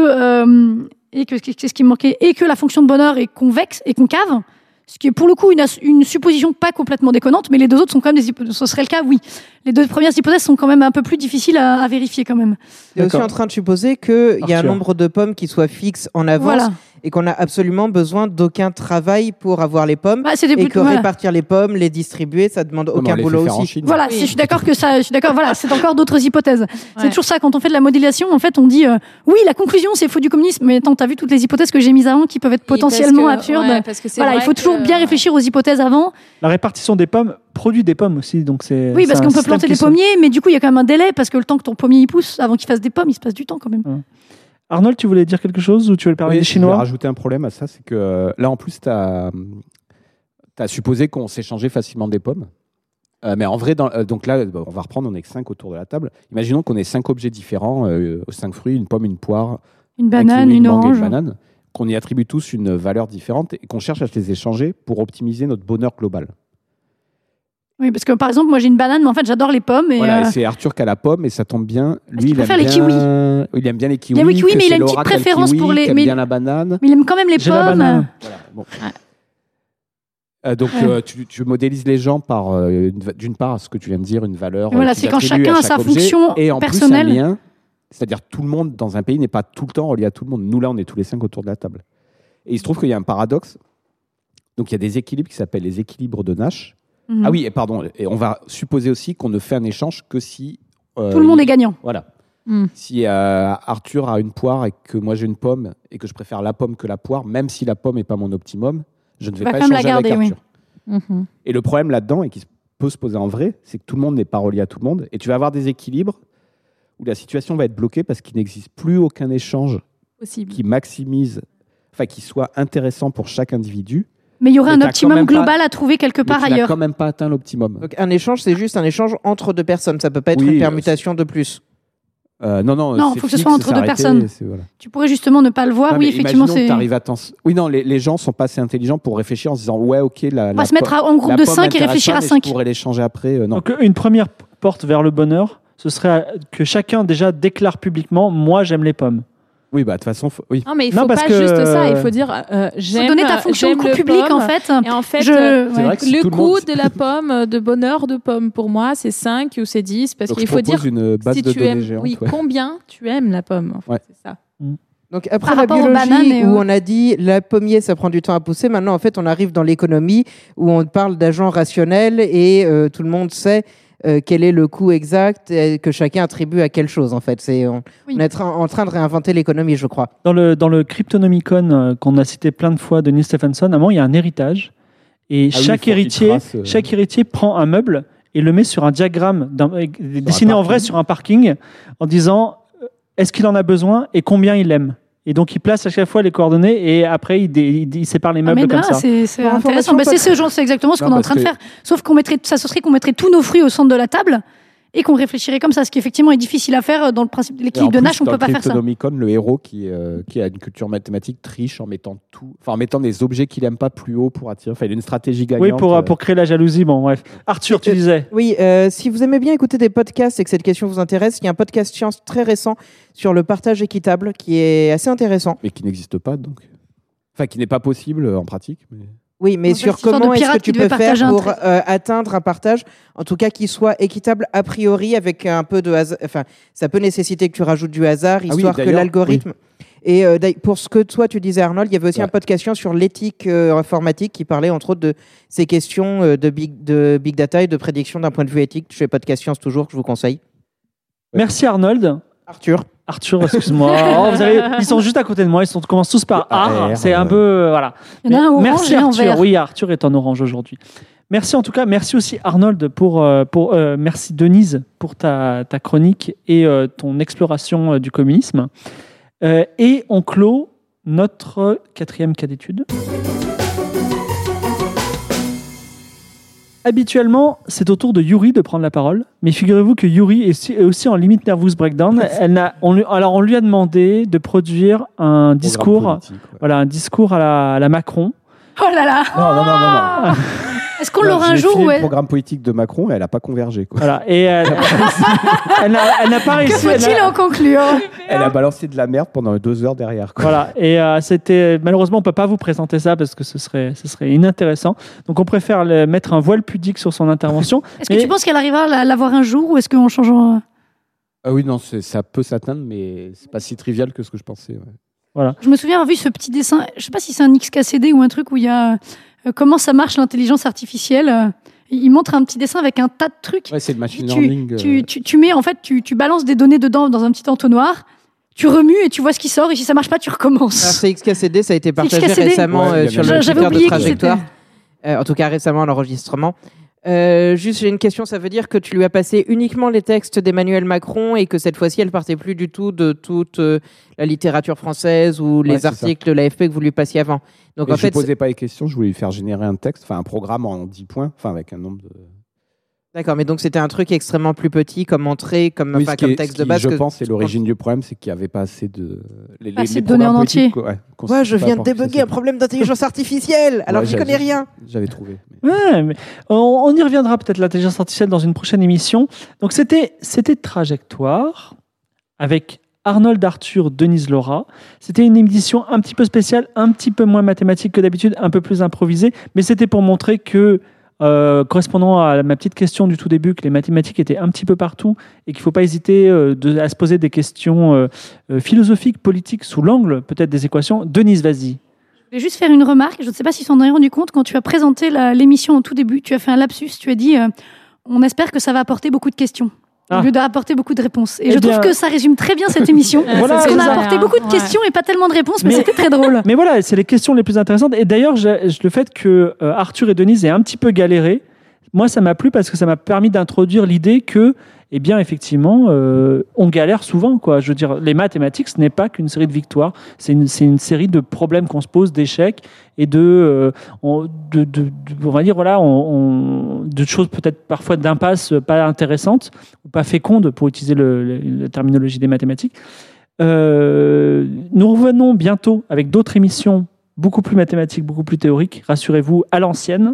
c'est ce qui me manquait, et que la fonction de bonheur est convexe et concave. Ce qui est pour le coup une supposition pas complètement déconnante, mais les deux autres sont quand même ce serait le cas, oui. Les deux premières hypothèses sont quand même un peu plus difficiles à vérifier quand même. Il est aussi en train de supposer qu'il y a un nombre de pommes qui soit fixe en avance et qu'on a absolument besoin d'aucun travail pour avoir les pommes répartir les pommes, les distribuer, ça demande aucun boulot aussi. Voilà, oui. Je suis d'accord que ça, je suis d'accord. Voilà, c'est encore d'autres hypothèses. Ouais. C'est toujours ça quand on fait de la modélisation. En fait, on dit oui, la conclusion c'est faux du communisme, mais attends, t'as vu toutes les hypothèses que j'ai mises avant qui peuvent être potentiellement absurdes. Ouais, parce que il faut toujours bien réfléchir aux hypothèses avant. La répartition des pommes produit des pommes aussi, donc c'est... Oui, parce qu'on peut planter des pommiers, mais du coup, il y a quand même un délai, parce que le temps que ton pommier y pousse, avant qu'il fasse des pommes, il se passe du temps quand même. Ouais. Arnold, tu voulais dire quelque chose, ou tu veux le parler des Chinois? Je voulais rajouter un problème à ça, c'est que là, en plus, tu as supposé qu'on s'échangeait facilement des pommes. Mais en vrai, donc là, on va reprendre, on est 5 autour de la table. Imaginons qu'on ait 5 objets différents, 5 fruits, une pomme, une poire, une banane, une mangue, orange, une banane, qu'on y attribue tous une valeur différente et qu'on cherche à les échanger pour optimiser notre bonheur global. Oui, parce que par exemple, moi j'ai une banane, mais en fait j'adore les pommes. Et voilà, et c'est Arthur qui a la pomme et ça tombe bien. Lui, il aime bien les kiwis. Il aime bien les kiwis. Il aime les kiwis, mais il a une petite préférence pour les. Il aime bien la banane. Mais il aime quand même les pommes. Voilà, bon. Donc tu modélises les gens par, d'une part, ce que tu viens de dire, une valeur. Voilà, c'est quand chacun a sa fonction personnelle. Et en plus, un lien. C'est-à-dire tout le monde dans un pays n'est pas tout le temps relié à tout le monde. Nous, là, on est tous les 5 autour de la table. Et il se trouve qu'il y a un paradoxe. Donc il y a des équilibres qui s'appellent les équilibres de Nash. Mmh. Ah oui, et pardon, et on va supposer aussi qu'on ne fait un échange que si... tout le monde est gagnant. Voilà. Mmh. Si Arthur a une poire et que moi j'ai une pomme et que je préfère la pomme que la poire, même si la pomme n'est pas mon optimum, je ne vais pas échanger avec Arthur. Oui. Mmh. Et le problème là-dedans, et qui peut se poser en vrai, c'est que tout le monde n'est pas relié à tout le monde. Et tu vas avoir des équilibres où la situation va être bloquée parce qu'il n'existe plus aucun échange possible qui maximise, enfin qui soit intéressant pour chaque individu. Mais il y aurait un optimum global à trouver quelque part ailleurs. Tu n'as quand même pas atteint l'optimum. Donc un échange, c'est juste un échange entre deux personnes. Ça ne peut pas être une permutation de plus. Non, il faut que ce soit entre deux personnes. Voilà. Tu pourrais justement ne pas le voir. Non, oui, effectivement, c'est... Oui, non, les gens sont pas assez intelligents pour réfléchir en se disant ouais, ok, on va se mettre en groupe de 5 et réfléchir à 5. On pourrait l'échanger après. Non. Donc une première porte vers le bonheur, ce serait que chacun déjà déclare publiquement « Moi, j'aime les pommes ». Oui, bah de toute façon, oui. Non, mais il faut pas juste ça. Il faut dire, j'aime. Faut donner ta fonction de coût public en fait. Et en fait, le coût de la pomme, de bonheur de pomme, pour moi, c'est 5 ou c'est 10 parce qu'il faut dire une base si de tu aimes, géante, combien tu aimes la pomme. En fait, c'est ça. Donc après la biologie où on a dit la pommier ça prend du temps à pousser, maintenant en fait on arrive dans l'économie où on parle d'agents rationnels et tout le monde sait. Quel est le coût exact que chacun attribue à quelle chose en fait. On est en train de réinventer l'économie, je crois. Dans le Cryptonomicon qu'on a cité plein de fois de Neil Stephenson, à un moment il y a un héritage et chaque héritier prend un meuble et le met sur un diagramme dessiné en vrai sur un parking en disant est-ce qu'il en a besoin et combien il aime. Et donc, il place à chaque fois les coordonnées et après, il sépare les meubles comme ça. C'est intéressant. C'est exactement ce qu'on est en train de faire. Sauf qu'on mettrait, ça serait qu'on mettrait tous nos fruits au centre de la table et qu'on réfléchirait comme ça. Ce qui, effectivement, est difficile à faire dans le principe de l'équilibre de Nash. On ne peut pas faire ça. Dans Cryptonomicon, le héros qui a une culture mathématique triche en mettant des objets qu'il n'aime pas plus haut pour attirer. Enfin, il a une stratégie gagnante. Oui, pour créer la jalousie. Bon, bref. Arthur, tu disais. Oui, si vous aimez bien écouter des podcasts et que cette question vous intéresse, il y a un podcast science très récent sur le partage équitable qui est assez intéressant. Mais qui n'existe pas, donc. Enfin, qui n'est pas possible en pratique. Mais... Oui, mais en fait, sur comment est-ce que tu peux faire pour atteindre un partage, en tout cas qui soit équitable a priori, avec un peu de hasard. Enfin, ça peut nécessiter que tu rajoutes du hasard, histoire que l'algorithme. Oui. Et pour ce que toi tu disais, Arnold, il y avait aussi un podcast sur l'éthique informatique qui parlait entre autres de ces questions de big data et de prédiction d'un point de vue éthique. Chez Podcast Science toujours que je vous conseille. Merci Arnold. Arthur, excuse-moi. Ils sont juste à côté de moi. Ils commencent tous par art. C'est un peu voilà. Il y en a un orange. Merci Arthur. Oui, Arthur est en orange aujourd'hui. Merci en tout cas. Merci aussi Arnold pour merci Denise pour ta chronique et ton exploration du communisme. Et on clôt notre 4e cas d'étude. Habituellement, c'est au tour de Yuri de prendre la parole, mais figurez-vous que Yuri est aussi en limite nervous breakdown. On lui a demandé de produire un discours, un discours à la Macron. Oh là là. Non. Est-ce qu'on l'aura un jour ou le programme politique de Macron et elle n'a pas convergé quoi. Voilà. Et elle n'a pas réussi. Que faut-il en conclure ? Elle a balancé de la merde pendant 2 heures derrière quoi. Voilà. Et c'était malheureusement on peut pas vous présenter ça parce que ce serait inintéressant. Donc on préfère mettre un voile pudique sur son intervention. Est-ce que tu penses qu'elle arrivera à l'avoir un jour ou est-ce qu'on change en... oui non ça peut s'atteindre mais c'est pas si trivial que ce que je pensais. Ouais. Voilà. Je me souviens avoir vu ce petit dessin. Je sais pas si c'est un XKCD ou un truc où il y a comment ça marche l'intelligence artificielle. Il montre un petit dessin avec un tas de trucs. Ouais, c'est le machine learning. Tu mets en fait, tu balances des données dedans dans un petit entonnoir. Tu remues et tu vois ce qui sort et si ça marche pas, tu recommences. Alors, c'est XKCD, ça a été partagé récemment sur le Twitter de Trajectoire. En tout cas récemment à l'enregistrement. Juste j'ai une question, ça veut dire que tu lui as passé uniquement les textes d'Emmanuel Macron et que cette fois-ci elle partait plus du tout de toute la littérature française ou les articles de l'AFP que vous lui passiez avant. Donc mais en fait, je posais pas les questions, je voulais lui faire générer un texte, enfin un programme en 10 points, enfin avec un nombre de... D'accord, mais donc c'était un truc extrêmement plus petit comme entrée, comme, oui, comme texte de base. Je pense que c'est l'origine du problème, c'est qu'il n'y avait pas assez de... Assez de données en entier. Moi, je viens de débugger un problème d'intelligence artificielle, alors que je connais rien. J'avais trouvé. Ouais, mais on y reviendra peut-être, l'intelligence artificielle, dans une prochaine émission. Donc c'était Trajectoire, avec Arnold Arthur, Denise Laura. C'était une émission un petit peu spéciale, un petit peu moins mathématique que d'habitude, un peu plus improvisée, mais c'était pour montrer que... correspondant à ma petite question du tout début, que les mathématiques étaient un petit peu partout et qu'il ne faut pas hésiter à se poser des questions philosophiques, politiques, sous l'angle peut-être des équations. Denise, vas-y. Je vais juste faire une remarque. Je ne sais pas si tu en as rendu compte, quand tu as présenté l'émission au tout début, tu as fait un lapsus, tu as dit on espère que ça va apporter beaucoup de questions. Au lieu d'apporter beaucoup de réponses. Et je trouve que ça résume très bien cette émission. Voilà, parce qu'on a apporté beaucoup de questions et pas tellement de réponses, mais c'était très drôle. Mais voilà, c'est les questions les plus intéressantes. Et d'ailleurs, le fait que Arthur et Denise aient un petit peu galéré, moi, ça m'a plu parce que ça m'a permis d'introduire l'idée que, effectivement, on galère souvent, quoi. Je veux dire, les mathématiques, ce n'est pas qu'une série de victoires. C'est une série de problèmes qu'on se pose, d'échecs et de choses peut-être parfois d'impasse pas intéressantes ou pas fécondes, pour utiliser la terminologie des mathématiques. Nous revenons bientôt avec d'autres émissions beaucoup plus mathématiques, beaucoup plus théoriques. Rassurez-vous, à l'ancienne.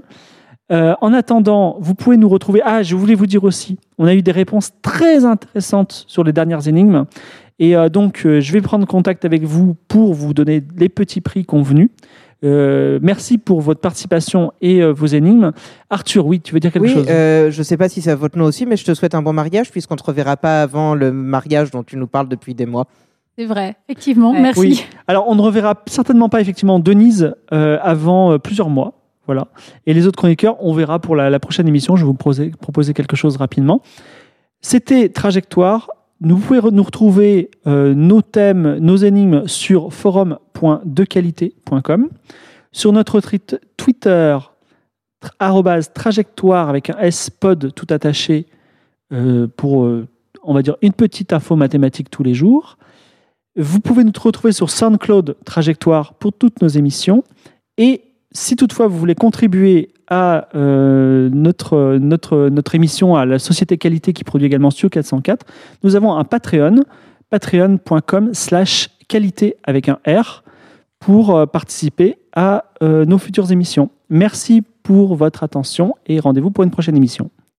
En attendant, vous pouvez nous retrouver. Je voulais vous dire aussi, on a eu des réponses très intéressantes sur les dernières énigmes. Et donc, je vais prendre contact avec vous pour vous donner les petits prix convenus. Merci pour votre participation et vos énigmes. Arthur, oui, tu veux dire quelque chose ? Je ne sais pas si ça vaut le nom aussi, mais je te souhaite un bon mariage puisqu'on ne te reverra pas avant le mariage dont tu nous parles depuis des mois. C'est vrai, effectivement, merci. Oui. Alors, on ne reverra certainement pas effectivement Denise avant plusieurs mois. Voilà. Et les autres chroniqueurs, on verra pour la prochaine émission. Je vais vous proposer quelque chose rapidement. C'était Trajectoire. Vous pouvez nous retrouver nos thèmes, nos énigmes sur forum.dequalité.com, sur notre Twitter @trajectoire avec un S pod tout attaché pour, on va dire, une petite info mathématique tous les jours. Vous pouvez nous retrouver sur SoundCloud Trajectoire pour toutes nos émissions. Et si toutefois vous voulez contribuer à notre émission, à la société Qualité qui produit également Studio 404, nous avons un Patreon, patreon.com/qualité avec un R, pour participer à nos futures émissions. Merci pour votre attention et rendez-vous pour une prochaine émission.